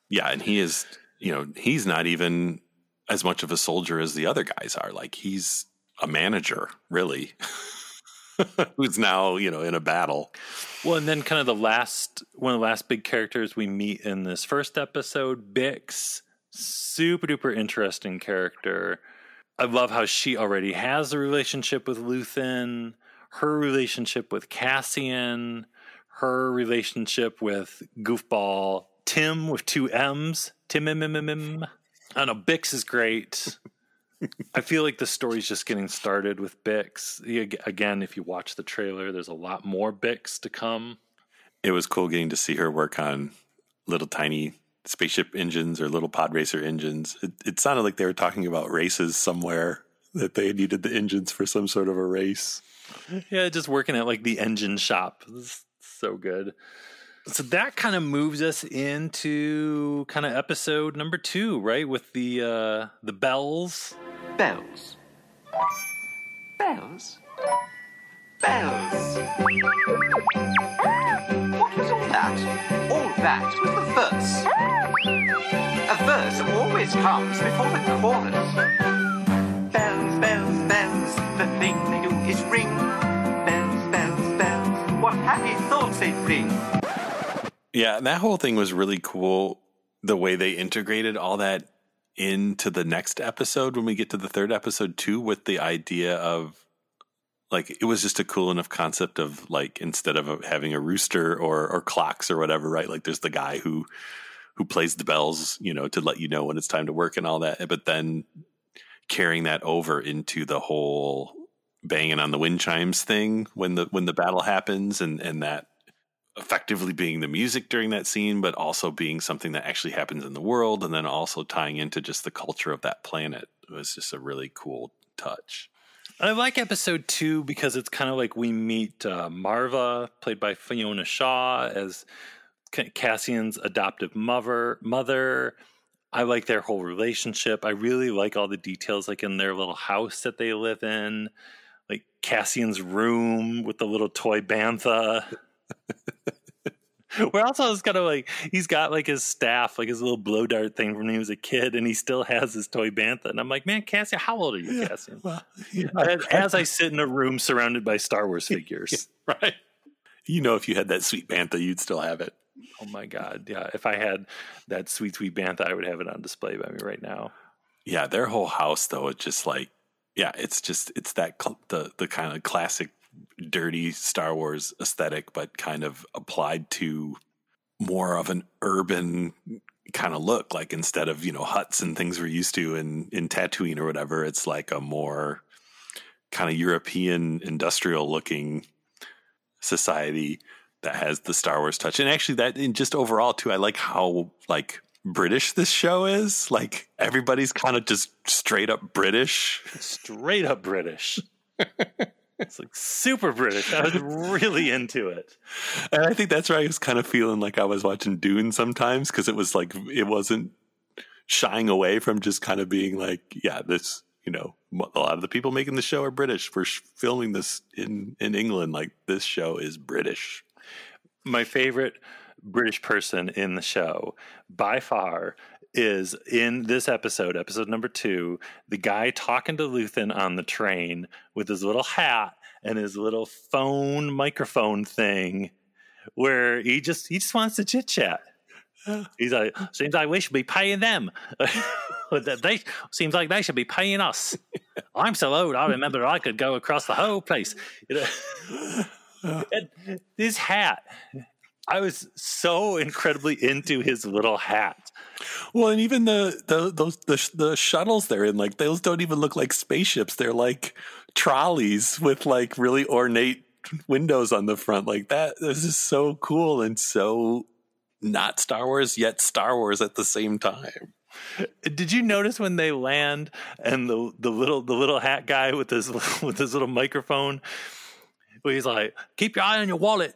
Yeah, and he is, you know, he's not even as much of a soldier as the other guys are. Like, he's a manager, really, who's now, you know, in a battle. Well, and then kind of one of the last big characters we meet in this first episode, Bix, super duper interesting character. I love how she already has a relationship with Luthen, her relationship with Cassian, her relationship with goofball Tim with two M's. Tim. I don't know. Bix is great. I feel like the story's just getting started with Bix. Again, if you watch the trailer, there's a lot more Bix to come. It was cool getting to see her work on little tiny spaceship engines or little pod racer engines. It sounded like they were talking about races somewhere, that they needed the engines for some sort of a race. Yeah, just working at like the engine shop. It's so good. So that kind of moves us into kind of episode number 2, right? With the bells. Bells. Bells. Bells. What was all that? All that was the verse. A verse always comes before the chorus. Bells, bells, bells, the thing they do is ring. Bells, bells, bells, what happy thoughts they bring. Yeah, that whole thing was really cool, the way they integrated all that into the next episode when we get to the third episode too, with the idea of, like, it was just a cool enough concept of, like, instead of having a rooster or clocks or whatever, right? Like, there's the guy who plays the bells, you know, to let you know when it's time to work and all that. But then carrying that over into the whole banging on the wind chimes thing when the battle happens, and that effectively being the music during that scene, but also being something that actually happens in the world, and then also tying into just the culture of that planet. It was just a really cool touch. I like episode 2 because it's kind of like we meet Marva, played by Fiona Shaw, as Cassian's adoptive mother. I like their whole relationship. I really like all the details, like in their little house that they live in, like Cassian's room with the little toy bantha. Where also it's kind of like he's got like his staff, like his little blow dart thing from when he was a kid, and he still has his toy bantha. And I'm like, man, Cassian, how old are you, Cassian? Well, yeah. As I sit in a room surrounded by Star Wars figures, yeah, right? You know, if you had that sweet bantha, you'd still have it. Oh my God, yeah! If I had that sweet bantha, I would have it on display by me right now. Yeah, their whole house though, it's just like, yeah, it's that the kind of classic dirty Star Wars aesthetic, but kind of applied to more of an urban kind of look. Like, instead of, you know, huts and things we're used to in Tatooine or whatever, it's like a more kind of European industrial looking society that has the Star Wars touch. And actually that, in just overall too, I like how like British this show is. Like, everybody's kind of just straight up British. It's like super British. I was really into it. And I think that's where I was kind of feeling like I was watching Dune sometimes, because it was like, it wasn't shying away from just kind of being like, yeah, this, you know, a lot of the people making the show are British. We're filming this in England. Like, this show is British. My favorite British person in the show by far is in this episode number 2, the guy talking to Luthen on the train with his little hat and his little phone microphone thing, where he just wants to chit chat. He's like, seems like we should be paying them. They seems like they should be paying us. I'm so old, I remember I could go across the whole place. You know? And his hat. I was so incredibly into his little hat. Well, and even the shuttles they're in, like, those don't even look like spaceships. They're like trolleys with like really ornate windows on the front. Like, that, this is so cool and so not Star Wars, yet Star Wars at the same time. Did you notice when they land and the little hat guy with his little microphone? He's like, keep your eye on your wallet.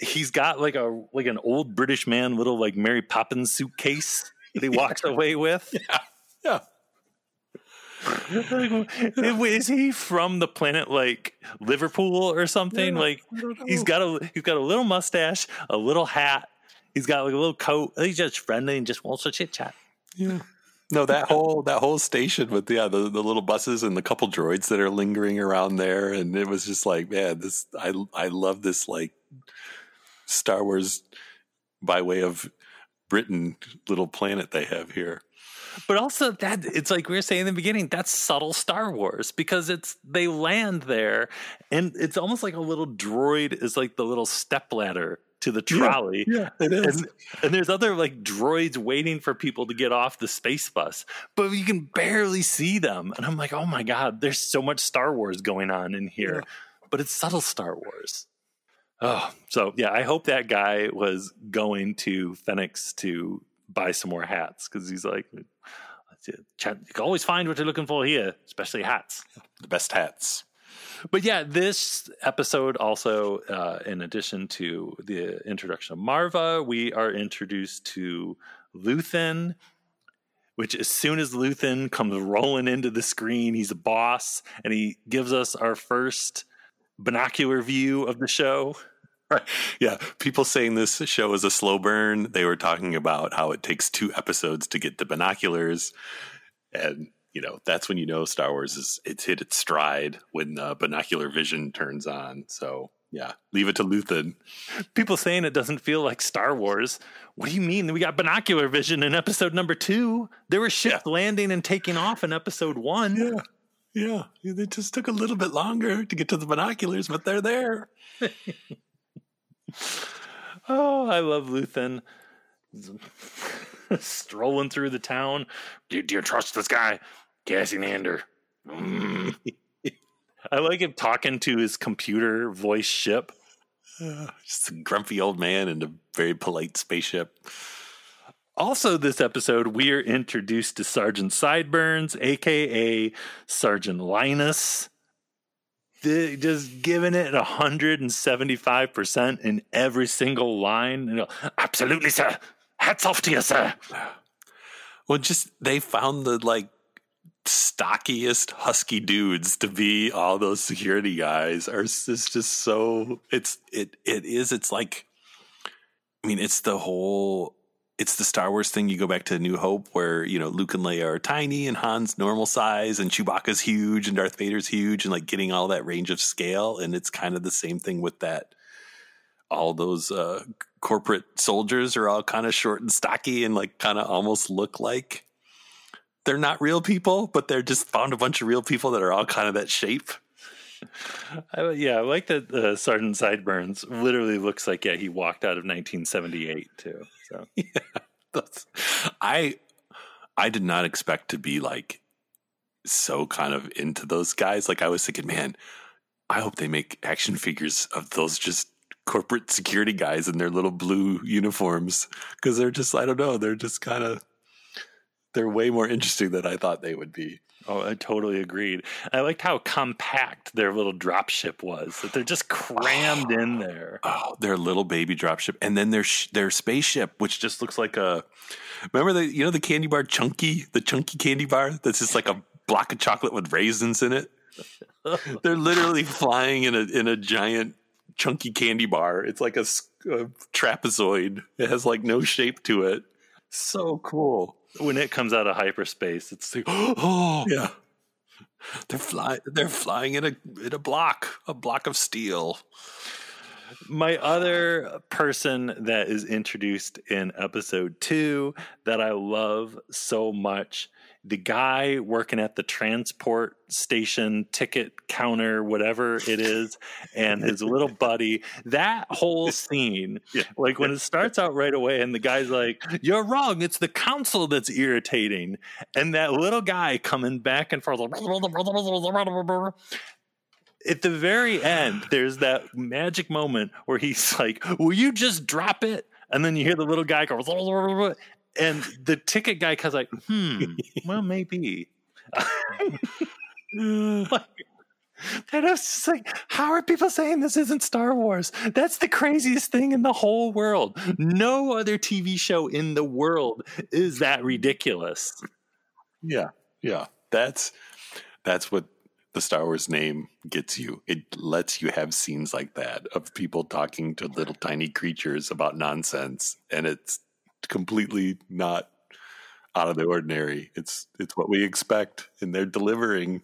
He's got like an old British man, little like Mary Poppins suitcase that he walks away with. Yeah. Is he from the planet like Liverpool or something? Yeah, like, he's got a little mustache, a little hat. He's got like a little coat. He's just friendly and just wants to chit chat. Yeah. No, that whole station with the little buses and the couple droids that are lingering around there, and it was just like, man, this I love this like Star Wars by way of Britain little planet they have here. But also that it's like we were saying in the beginning, that's subtle Star Wars because they land there and it's almost like a little droid is like the little stepladder to the trolley. Yeah, it is. And there's other like droids waiting for people to get off the space bus, but you can barely see them. And I'm like, oh my God, there's so much Star Wars going on in here, but it's subtle Star Wars. Oh, so yeah, I hope that guy was going to Phoenix to buy some more hats because he's like, you can always find what you're looking for here, especially hats. The best hats. But yeah, this episode also, in addition to the introduction of Marva, we are introduced to Luthen, which as soon as Luthen comes rolling into the screen, he's a boss, and he gives us our first binocular view of the show. Right. Yeah. People saying this show is a slow burn. They were talking about how it takes 2 episodes to get the binoculars. And, you know, that's when you know Star Wars it's hit its stride when the binocular vision turns on. So, yeah, leave it to Luthen. People saying it doesn't feel like Star Wars. What do you mean? We got binocular vision in episode number 2. There were ships landing and taking off in episode 1. Yeah. Yeah, they just took a little bit longer to get to the binoculars, but they're there. Oh, I love Luthen. Strolling through the town. Do you trust this guy? Cassian Andor. I like him talking to his computer voice ship. Just a grumpy old man and a very polite spaceship. Also this episode, we are introduced to Sergeant Sideburns, a.k.a. Sergeant Linus. Just giving it 175% in every single line. You know, absolutely, sir. Hats off to you, sir. Well, just they found the like stockiest husky dudes to be all those security guys. It's just so it is. It's like, I mean, it's the whole. It's the Star Wars thing. You go back to A New Hope where, you know, Luke and Leia are tiny and Han's normal size and Chewbacca's huge and Darth Vader's huge and like getting all that range of scale. And it's kind of the same thing with that. All those corporate soldiers are all kind of short and stocky and like kind of almost look like they're not real people, but they're just found a bunch of real people that are all kind of that shape. I like that Sergeant Sideburns literally looks like he walked out of 1978 too. So yeah, I did not expect to be like so kind of into those guys. Like I was thinking, man, I hope they make action figures of those just corporate security guys in their little blue uniforms because they're just I don't know, they're just kind of they're way more interesting than I thought they would be. Oh, I totally agreed. I liked how compact their little dropship was. That they're just crammed in there. Oh, their little baby dropship, and then their spaceship, which just looks like a. Remember the candy bar Chunky, the Chunky candy bar that's just like a block of chocolate with raisins in it. They're literally flying in a giant Chunky candy bar. It's like a trapezoid. It has like no shape to it. So cool. When it comes out of hyperspace, it's like, oh yeah, they're flying in a block of steel. My other person that is introduced in episode 2 that I love so much, the guy working at the transport station, ticket counter, whatever it is, and his little buddy, that whole scene, like when it starts out right away and the guy's like, you're wrong, it's the council that's irritating. And that little guy coming back and forth. At the very end, there's that magic moment where he's like, will you just drop it? And then you hear the little guy go, and the ticket guy comes like, well, maybe. Like, and I was just like, how are people saying this isn't Star Wars? That's the craziest thing in the whole world. No other TV show in the world is that ridiculous. Yeah, yeah. That's what the Star Wars name gets you. It lets you have scenes like that of people talking to little tiny creatures about nonsense, and it's completely not out of the ordinary. It's what we expect, and they're delivering.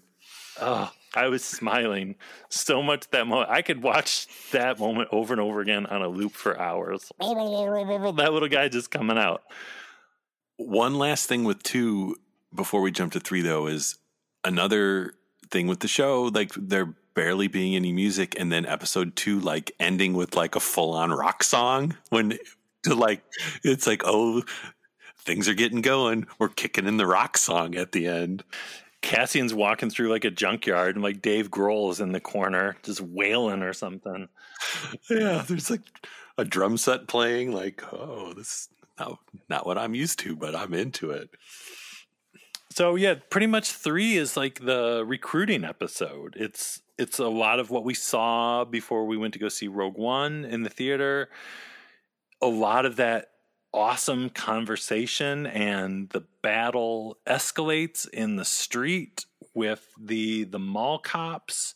Oh, I was smiling so much that moment. I could watch that moment over and over again on a loop for hours. That little guy just coming out. One last thing with 2 before we jump to 3, though, is another thing with the show. Like, they're barely being any music, and then episode 2, like, ending with like a full-on rock song when to like it's like, oh, things are getting going. We're kicking in the rock song at the end. Cassian's walking through like a junkyard, and like Dave Grohl's in the corner just wailing or something. Yeah, there's like a drum set playing. Like, oh, this is not what I'm used to, but I'm into it. So yeah, pretty much 3 is like the recruiting episode. It's a lot of what we saw before we went to go see Rogue One in the theater. A lot of that awesome conversation, and the battle escalates in the street with the mall cops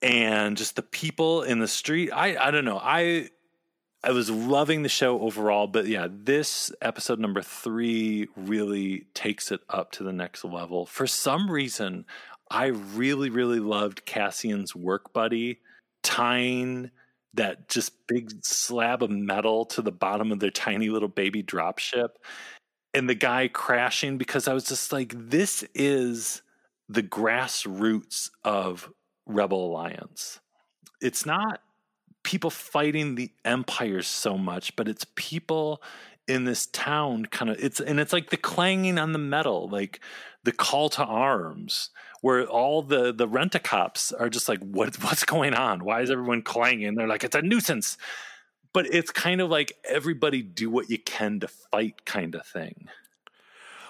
and just the people in the street. I don't know. I was loving the show overall, but yeah, this episode number 3 really takes it up to the next level. For some reason, I really, really loved Cassian's work buddy tying that just big slab of metal to the bottom of their tiny little baby dropship, and the guy crashing, because I was just like, this is the grassroots of Rebel Alliance. It's not people fighting the Empire so much, but it's people in this town kind of, it's like the clanging on the metal, like the call to arms, where all the rent-a-cops are just like, what's going on? Why is everyone clanging? They're like, it's a nuisance. But it's kind of like everybody do what you can to fight kind of thing.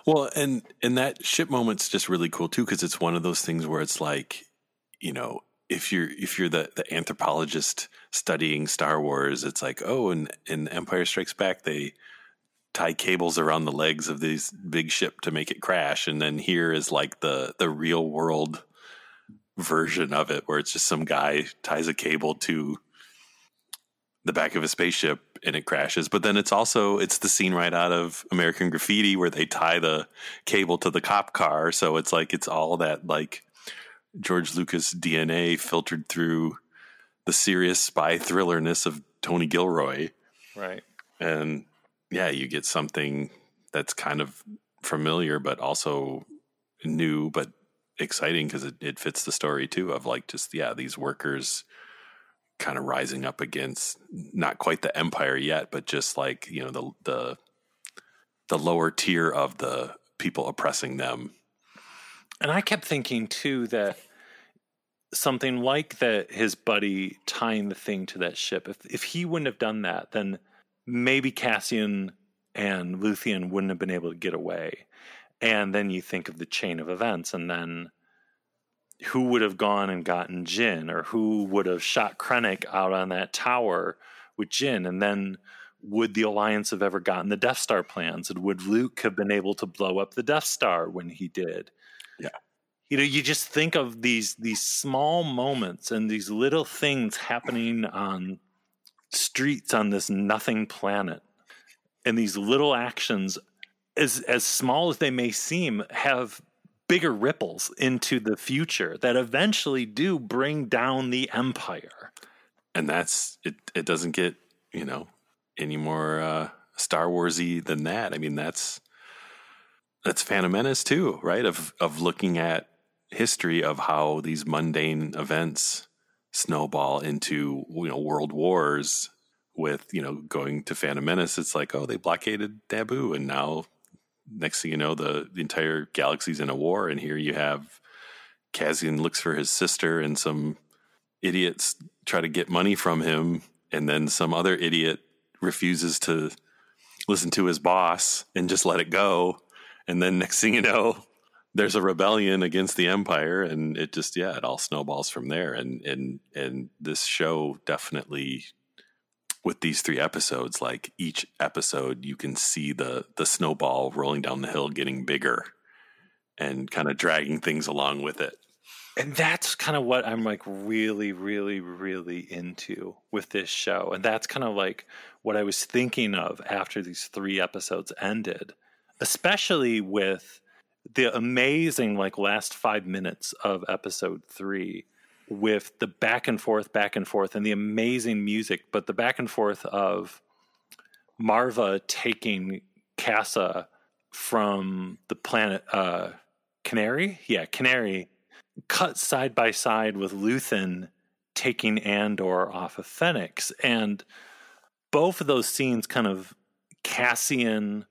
Well, and that ship moment's just really cool too, because it's one of those things where it's like, you know, if you're the anthropologist studying Star Wars, it's like, oh, and in Empire Strikes Back, they tie cables around the legs of these big ship to make it crash. And then here is like the real world version of it, where it's just some guy ties a cable to the back of a spaceship and it crashes. But then it's the scene right out of American Graffiti where they tie the cable to the cop car. So it's like, it's all that like George Lucas DNA filtered through the serious spy thrillerness of Tony Gilroy. Right. And yeah, you get something that's kind of familiar, but also new, but exciting, because it fits the story too, of like just, yeah, these workers kind of rising up against not quite the Empire yet, but just like, you know, the lower tier of the people oppressing them. And I kept thinking too that something like that, his buddy tying the thing to that ship, if he wouldn't have done that, then maybe Cassian and Luthen wouldn't have been able to get away. And then you think of the chain of events, and then who would have gone and gotten Jyn, or who would have shot Krennic out on that tower with Jyn? And then would the Alliance have ever gotten the Death Star plans? And would Luke have been able to blow up the Death Star when he did? Yeah. You know, you just think of these small moments and these little things happening on streets on this nothing planet, and these little actions, as small as they may seem, have bigger ripples into the future that eventually do bring down the Empire. And that's it. It doesn't get, you know, any more Star Wars-y than that. I mean, that's Phantom Menace too, right? Of looking at history of how these mundane events snowball into, you know, world wars. With, you know, going to Phantom Menace, it's like, oh, they blockaded Naboo, and now next thing you know, the entire galaxy's in a war. And here you have Cassian looks for his sister, and some idiots try to get money from him, and then some other idiot refuses to listen to his boss and just let it go. And then next thing you know, there's a rebellion against the Empire, and it just, yeah, it all snowballs from there. And this show definitely, with these 3 episodes, like each episode, you can see the snowball rolling down the hill, getting bigger and kind of dragging things along with it. And that's kind of what I'm like really, really, really into with this show. And that's kind of like what I was thinking of after these 3 episodes ended. especially with the amazing last 5 minutes of episode 3 with the back and forth and the amazing music, but the back and forth of Marva taking Casa from the planet Kenari, cut side by side with Luthen taking Andor off of Ferrix. And both of those scenes, kind of Cassian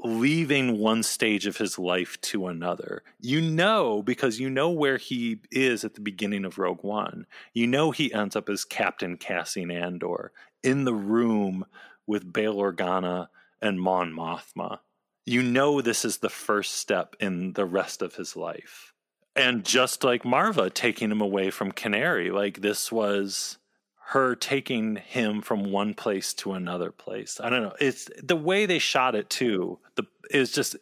leaving one stage of his life to another, because where he is at the beginning of Rogue One. He ends up as Captain Cassian Andor in the room with Bail Organa and Mon Mothma. This is the first step in the rest of his life. And just like Marva taking him away from Kenari, this was her taking him from one place to another place. I don't know. It's the way they shot it too. Is just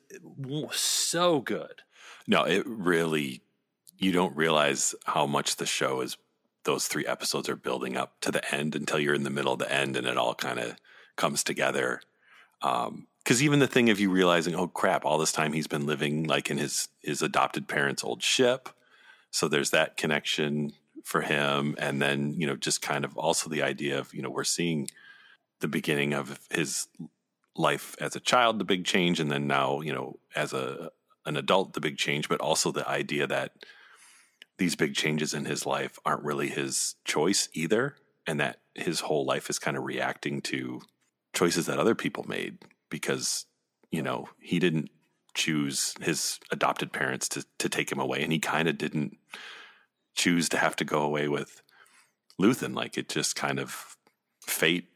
so good. No, it really, you don't realize how much the show is, those 3 episodes are building up to the end until you're in the middle of the end and it all kind of comes together. Because even the thing of you realizing, oh crap, all this time he's been living in his adopted parents' old ship. So there's that connection for him. And then, just kind of also the idea of, we're seeing the beginning of his life as a child, the big change. And then now, as an adult, the big change, but also the idea that these big changes in his life aren't really his choice either. And that his whole life is kind of reacting to choices that other people made. Because, he didn't choose his adopted parents to take him away. And he kind of didn't choose to have to go away with Luthen. It just kind of fate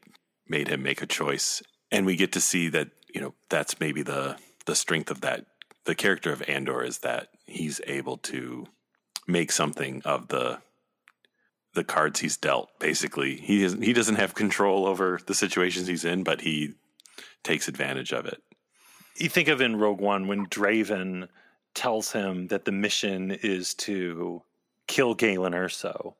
made him make a choice. And we get to see that, that's maybe the strength of that. The character of Andor is that he's able to make something of the cards he's dealt, basically. He doesn't have control over the situations he's in, but he takes advantage of it. You think of in Rogue One when Draven tells him that the mission is to kill Galen Erso.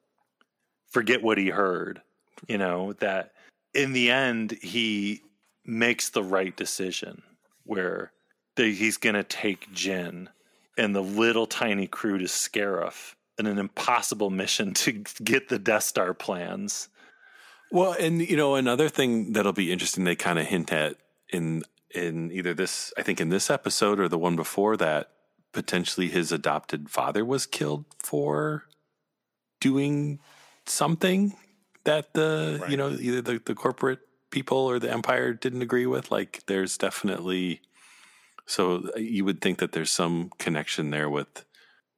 Forget what he heard. That in the end, he makes the right decision where he's going to take Jyn and the little tiny crew to Scarif in an impossible mission to get the Death Star plans. Well, and, another thing that'll be interesting they kind of hint at in either this, I think in this episode or the one before that, potentially his adopted father was killed for doing something that either the corporate people or the Empire didn't agree with. There's definitely, so you would think that there's some connection there with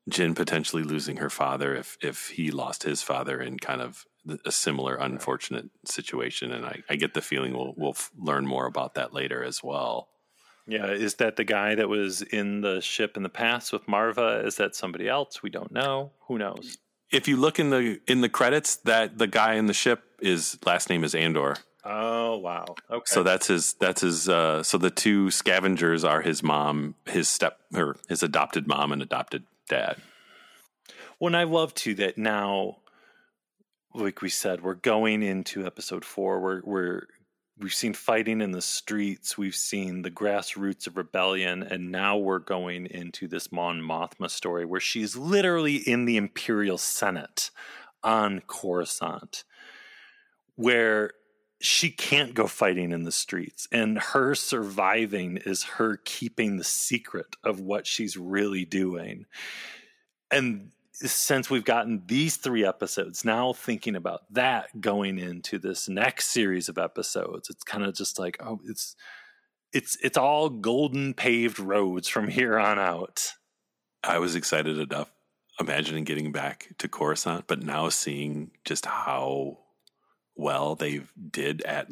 Jyn potentially losing her father if he lost his father in kind of a similar unfortunate situation. And I get the feeling we'll learn more about that later as well. Yeah. Is that the guy that was in the ship in the past with Marva? Is that somebody else? We don't know. Who knows? If you look in the credits, that the guy in the ship, his last name is Andor. Oh, wow. Okay. So that's his, so the 2 scavengers are his mom, his adopted mom and adopted dad. Well, and I love too that now, like we said, we're going into episode 4. We've seen fighting in the streets, we've seen the grassroots of rebellion, and now we're going into this Mon Mothma story where she's literally in the Imperial Senate on Coruscant, where she can't go fighting in the streets, and her surviving is her keeping the secret of what she's really doing. And since we've gotten these 3 episodes, now thinking about that going into this next series of episodes, it's kind of just it's all golden paved roads from here on out. I was excited enough imagining getting back to Coruscant, but now seeing just how well they did at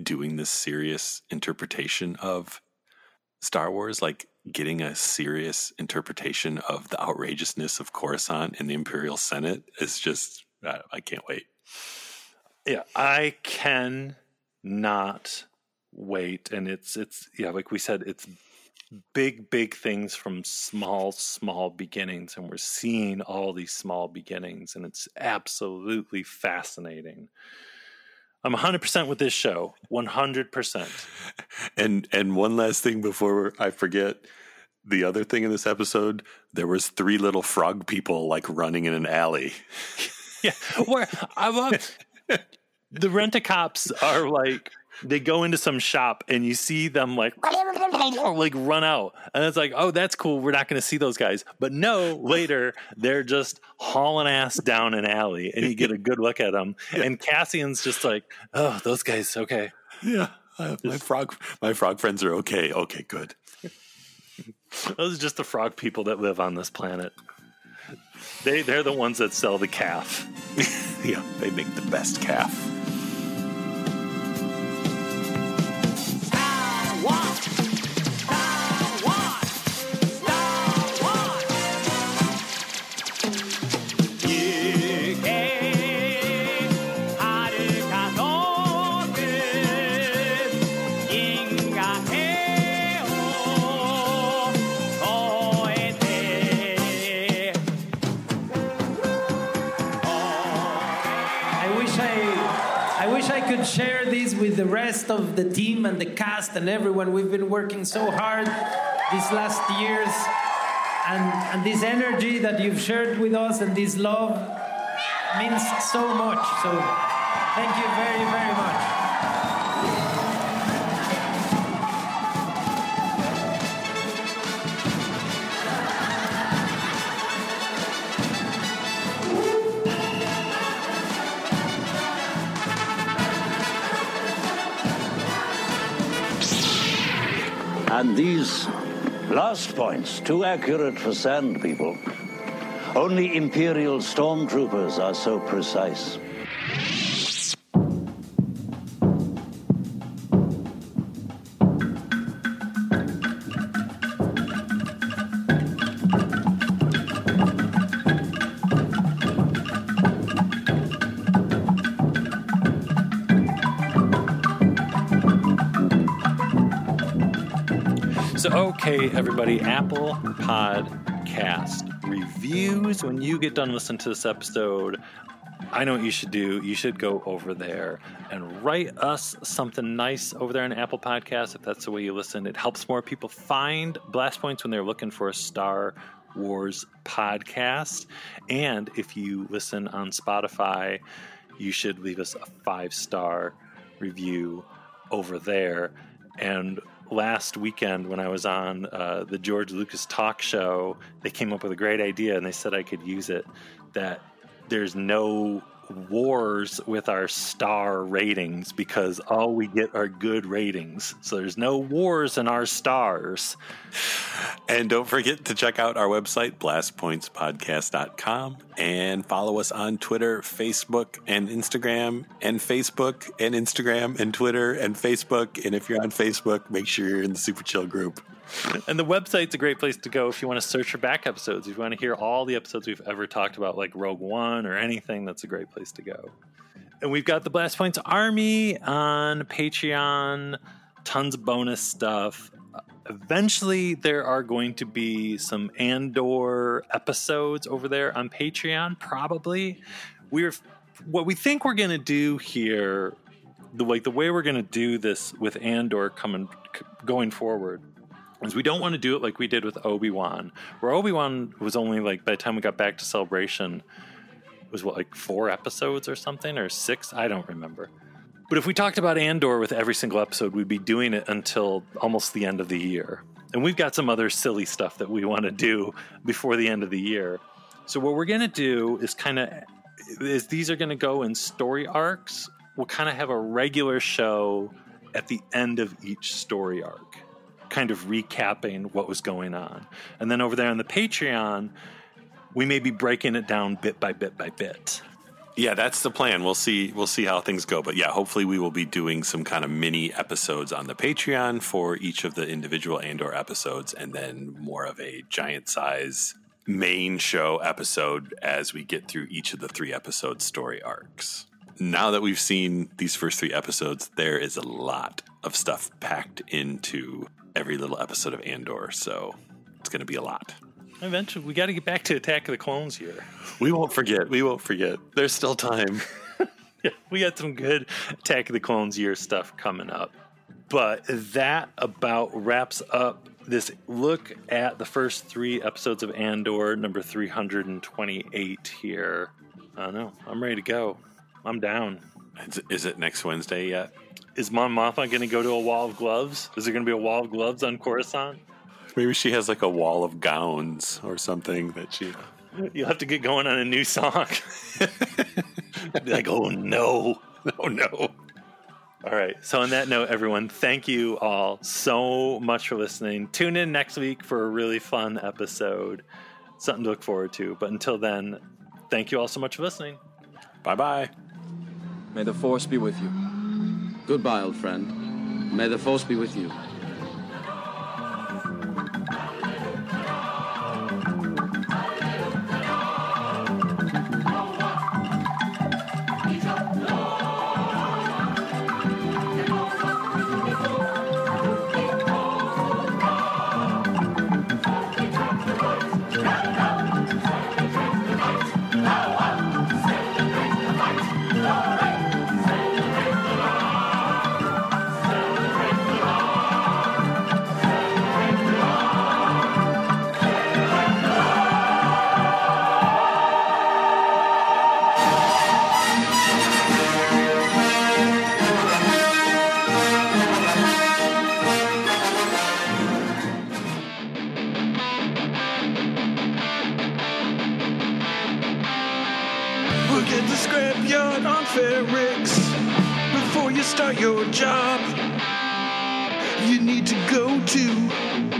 doing this serious interpretation of Star Wars, getting a serious interpretation of the outrageousness of Coruscant and the Imperial Senate is just, I can't wait. Yeah, I can not wait. And it's like we said, it's big things from small beginnings, and we're seeing all these small beginnings, and it's absolutely fascinating. I'm 100% with this show. 100%. And one last thing before I forget. The other thing in this episode, there was three little frog people like running in an alley. Yeah. Where I love the rent-a-cops are like, they go into some shop and you see them like run out. And it's like, oh, that's cool. We're not going to see those guys. But no, later they're just hauling ass down an alley and you get a good look at them. Yeah. And Cassian's just like, oh, those guys. Okay. Yeah. My frog friends are okay. Okay, good. Those are just the frog people that live on this planet. They're the ones that sell the calf. Yeah, they make the best calf. Share these with the rest of the team and the cast and everyone. We've been working so hard these last years, and this energy that you've shared with us and this love means so much. So thank you very, very much. And these blast points, too accurate for sand people. Only Imperial stormtroopers are so precise. Hey everybody, Apple Podcast reviews. When you get done listening to this episode, I know what you should do. You should go over there and write us something nice over there on Apple Podcasts if that's the way you listen. It helps more people find Blast Points when they're looking for a Star Wars podcast. And if you listen on Spotify, you should leave us a 5-star review over there. And last weekend when I was on the George Lucas talk show, they came up with a great idea and they said I could use it, that there's no wars with our star ratings because all we get are good ratings. So there's no wars in our stars. And don't forget to check out our website, BlastPointsPodcast.com, and follow us on Twitter, Facebook, and Instagram, and Facebook, and Instagram, and Twitter, and Facebook. And if you're on Facebook, make sure you're in the Super Chill group. And the website's a great place to go if you want to search for back episodes. If you want to hear all the episodes we've ever talked about, like Rogue One or anything, that's a great place to go. And we've got the Blast Points Army on Patreon, tons of bonus stuff. Eventually, there are going to be some Andor episodes over there on Patreon, probably. What we think we're going to do here, the way we're going to do this with Andor going forward, is we don't want to do it like we did with Obi-Wan, where Obi-Wan was only like, by the time we got back to Celebration, it was like 4 episodes or something, or 6? I don't remember. But if we talked about Andor with every single episode, we'd be doing it until almost the end of the year. And we've got some other silly stuff that we want to do before the end of the year. So what we're going to do is these are going to go in story arcs. We'll kind of have a regular show at the end of each story arc, kind of recapping what was going on. And then over there on the Patreon, we may be breaking it down bit by bit by bit. Yeah, that's the plan. We'll see how things go. But yeah, hopefully we will be doing some kind of mini episodes on the Patreon for each of the individual Andor episodes, and then more of a giant size main show episode as we get through each of the 3 episode story arcs. Now that we've seen these first 3 episodes, there is a lot of stuff packed into every little episode of Andor, so it's going to be a lot. Eventually, we got to get back to Attack of the Clones here. We won't forget. There's still time. We had some good Attack of the Clones year stuff coming up. But that about wraps up this look at the first three episodes of Andor, number 328 here. I don't know. I'm ready to go. I'm down. Is it next Wednesday yet? Is Mon Mothma going to go to a wall of gloves? Is there going to be a wall of gloves on Coruscant? Maybe she has like a wall of gowns or something that she... You'll have to get going on a new song. Be like, oh no. Oh no. All right. So on that note, everyone, thank you all so much for listening. Tune in next week for a really fun episode. Something to look forward to. But until then, thank you all so much for listening. Bye-bye. May the Force be with you. Goodbye, old friend. May the Force be with you. Ferrix, before you start your job, you need to go to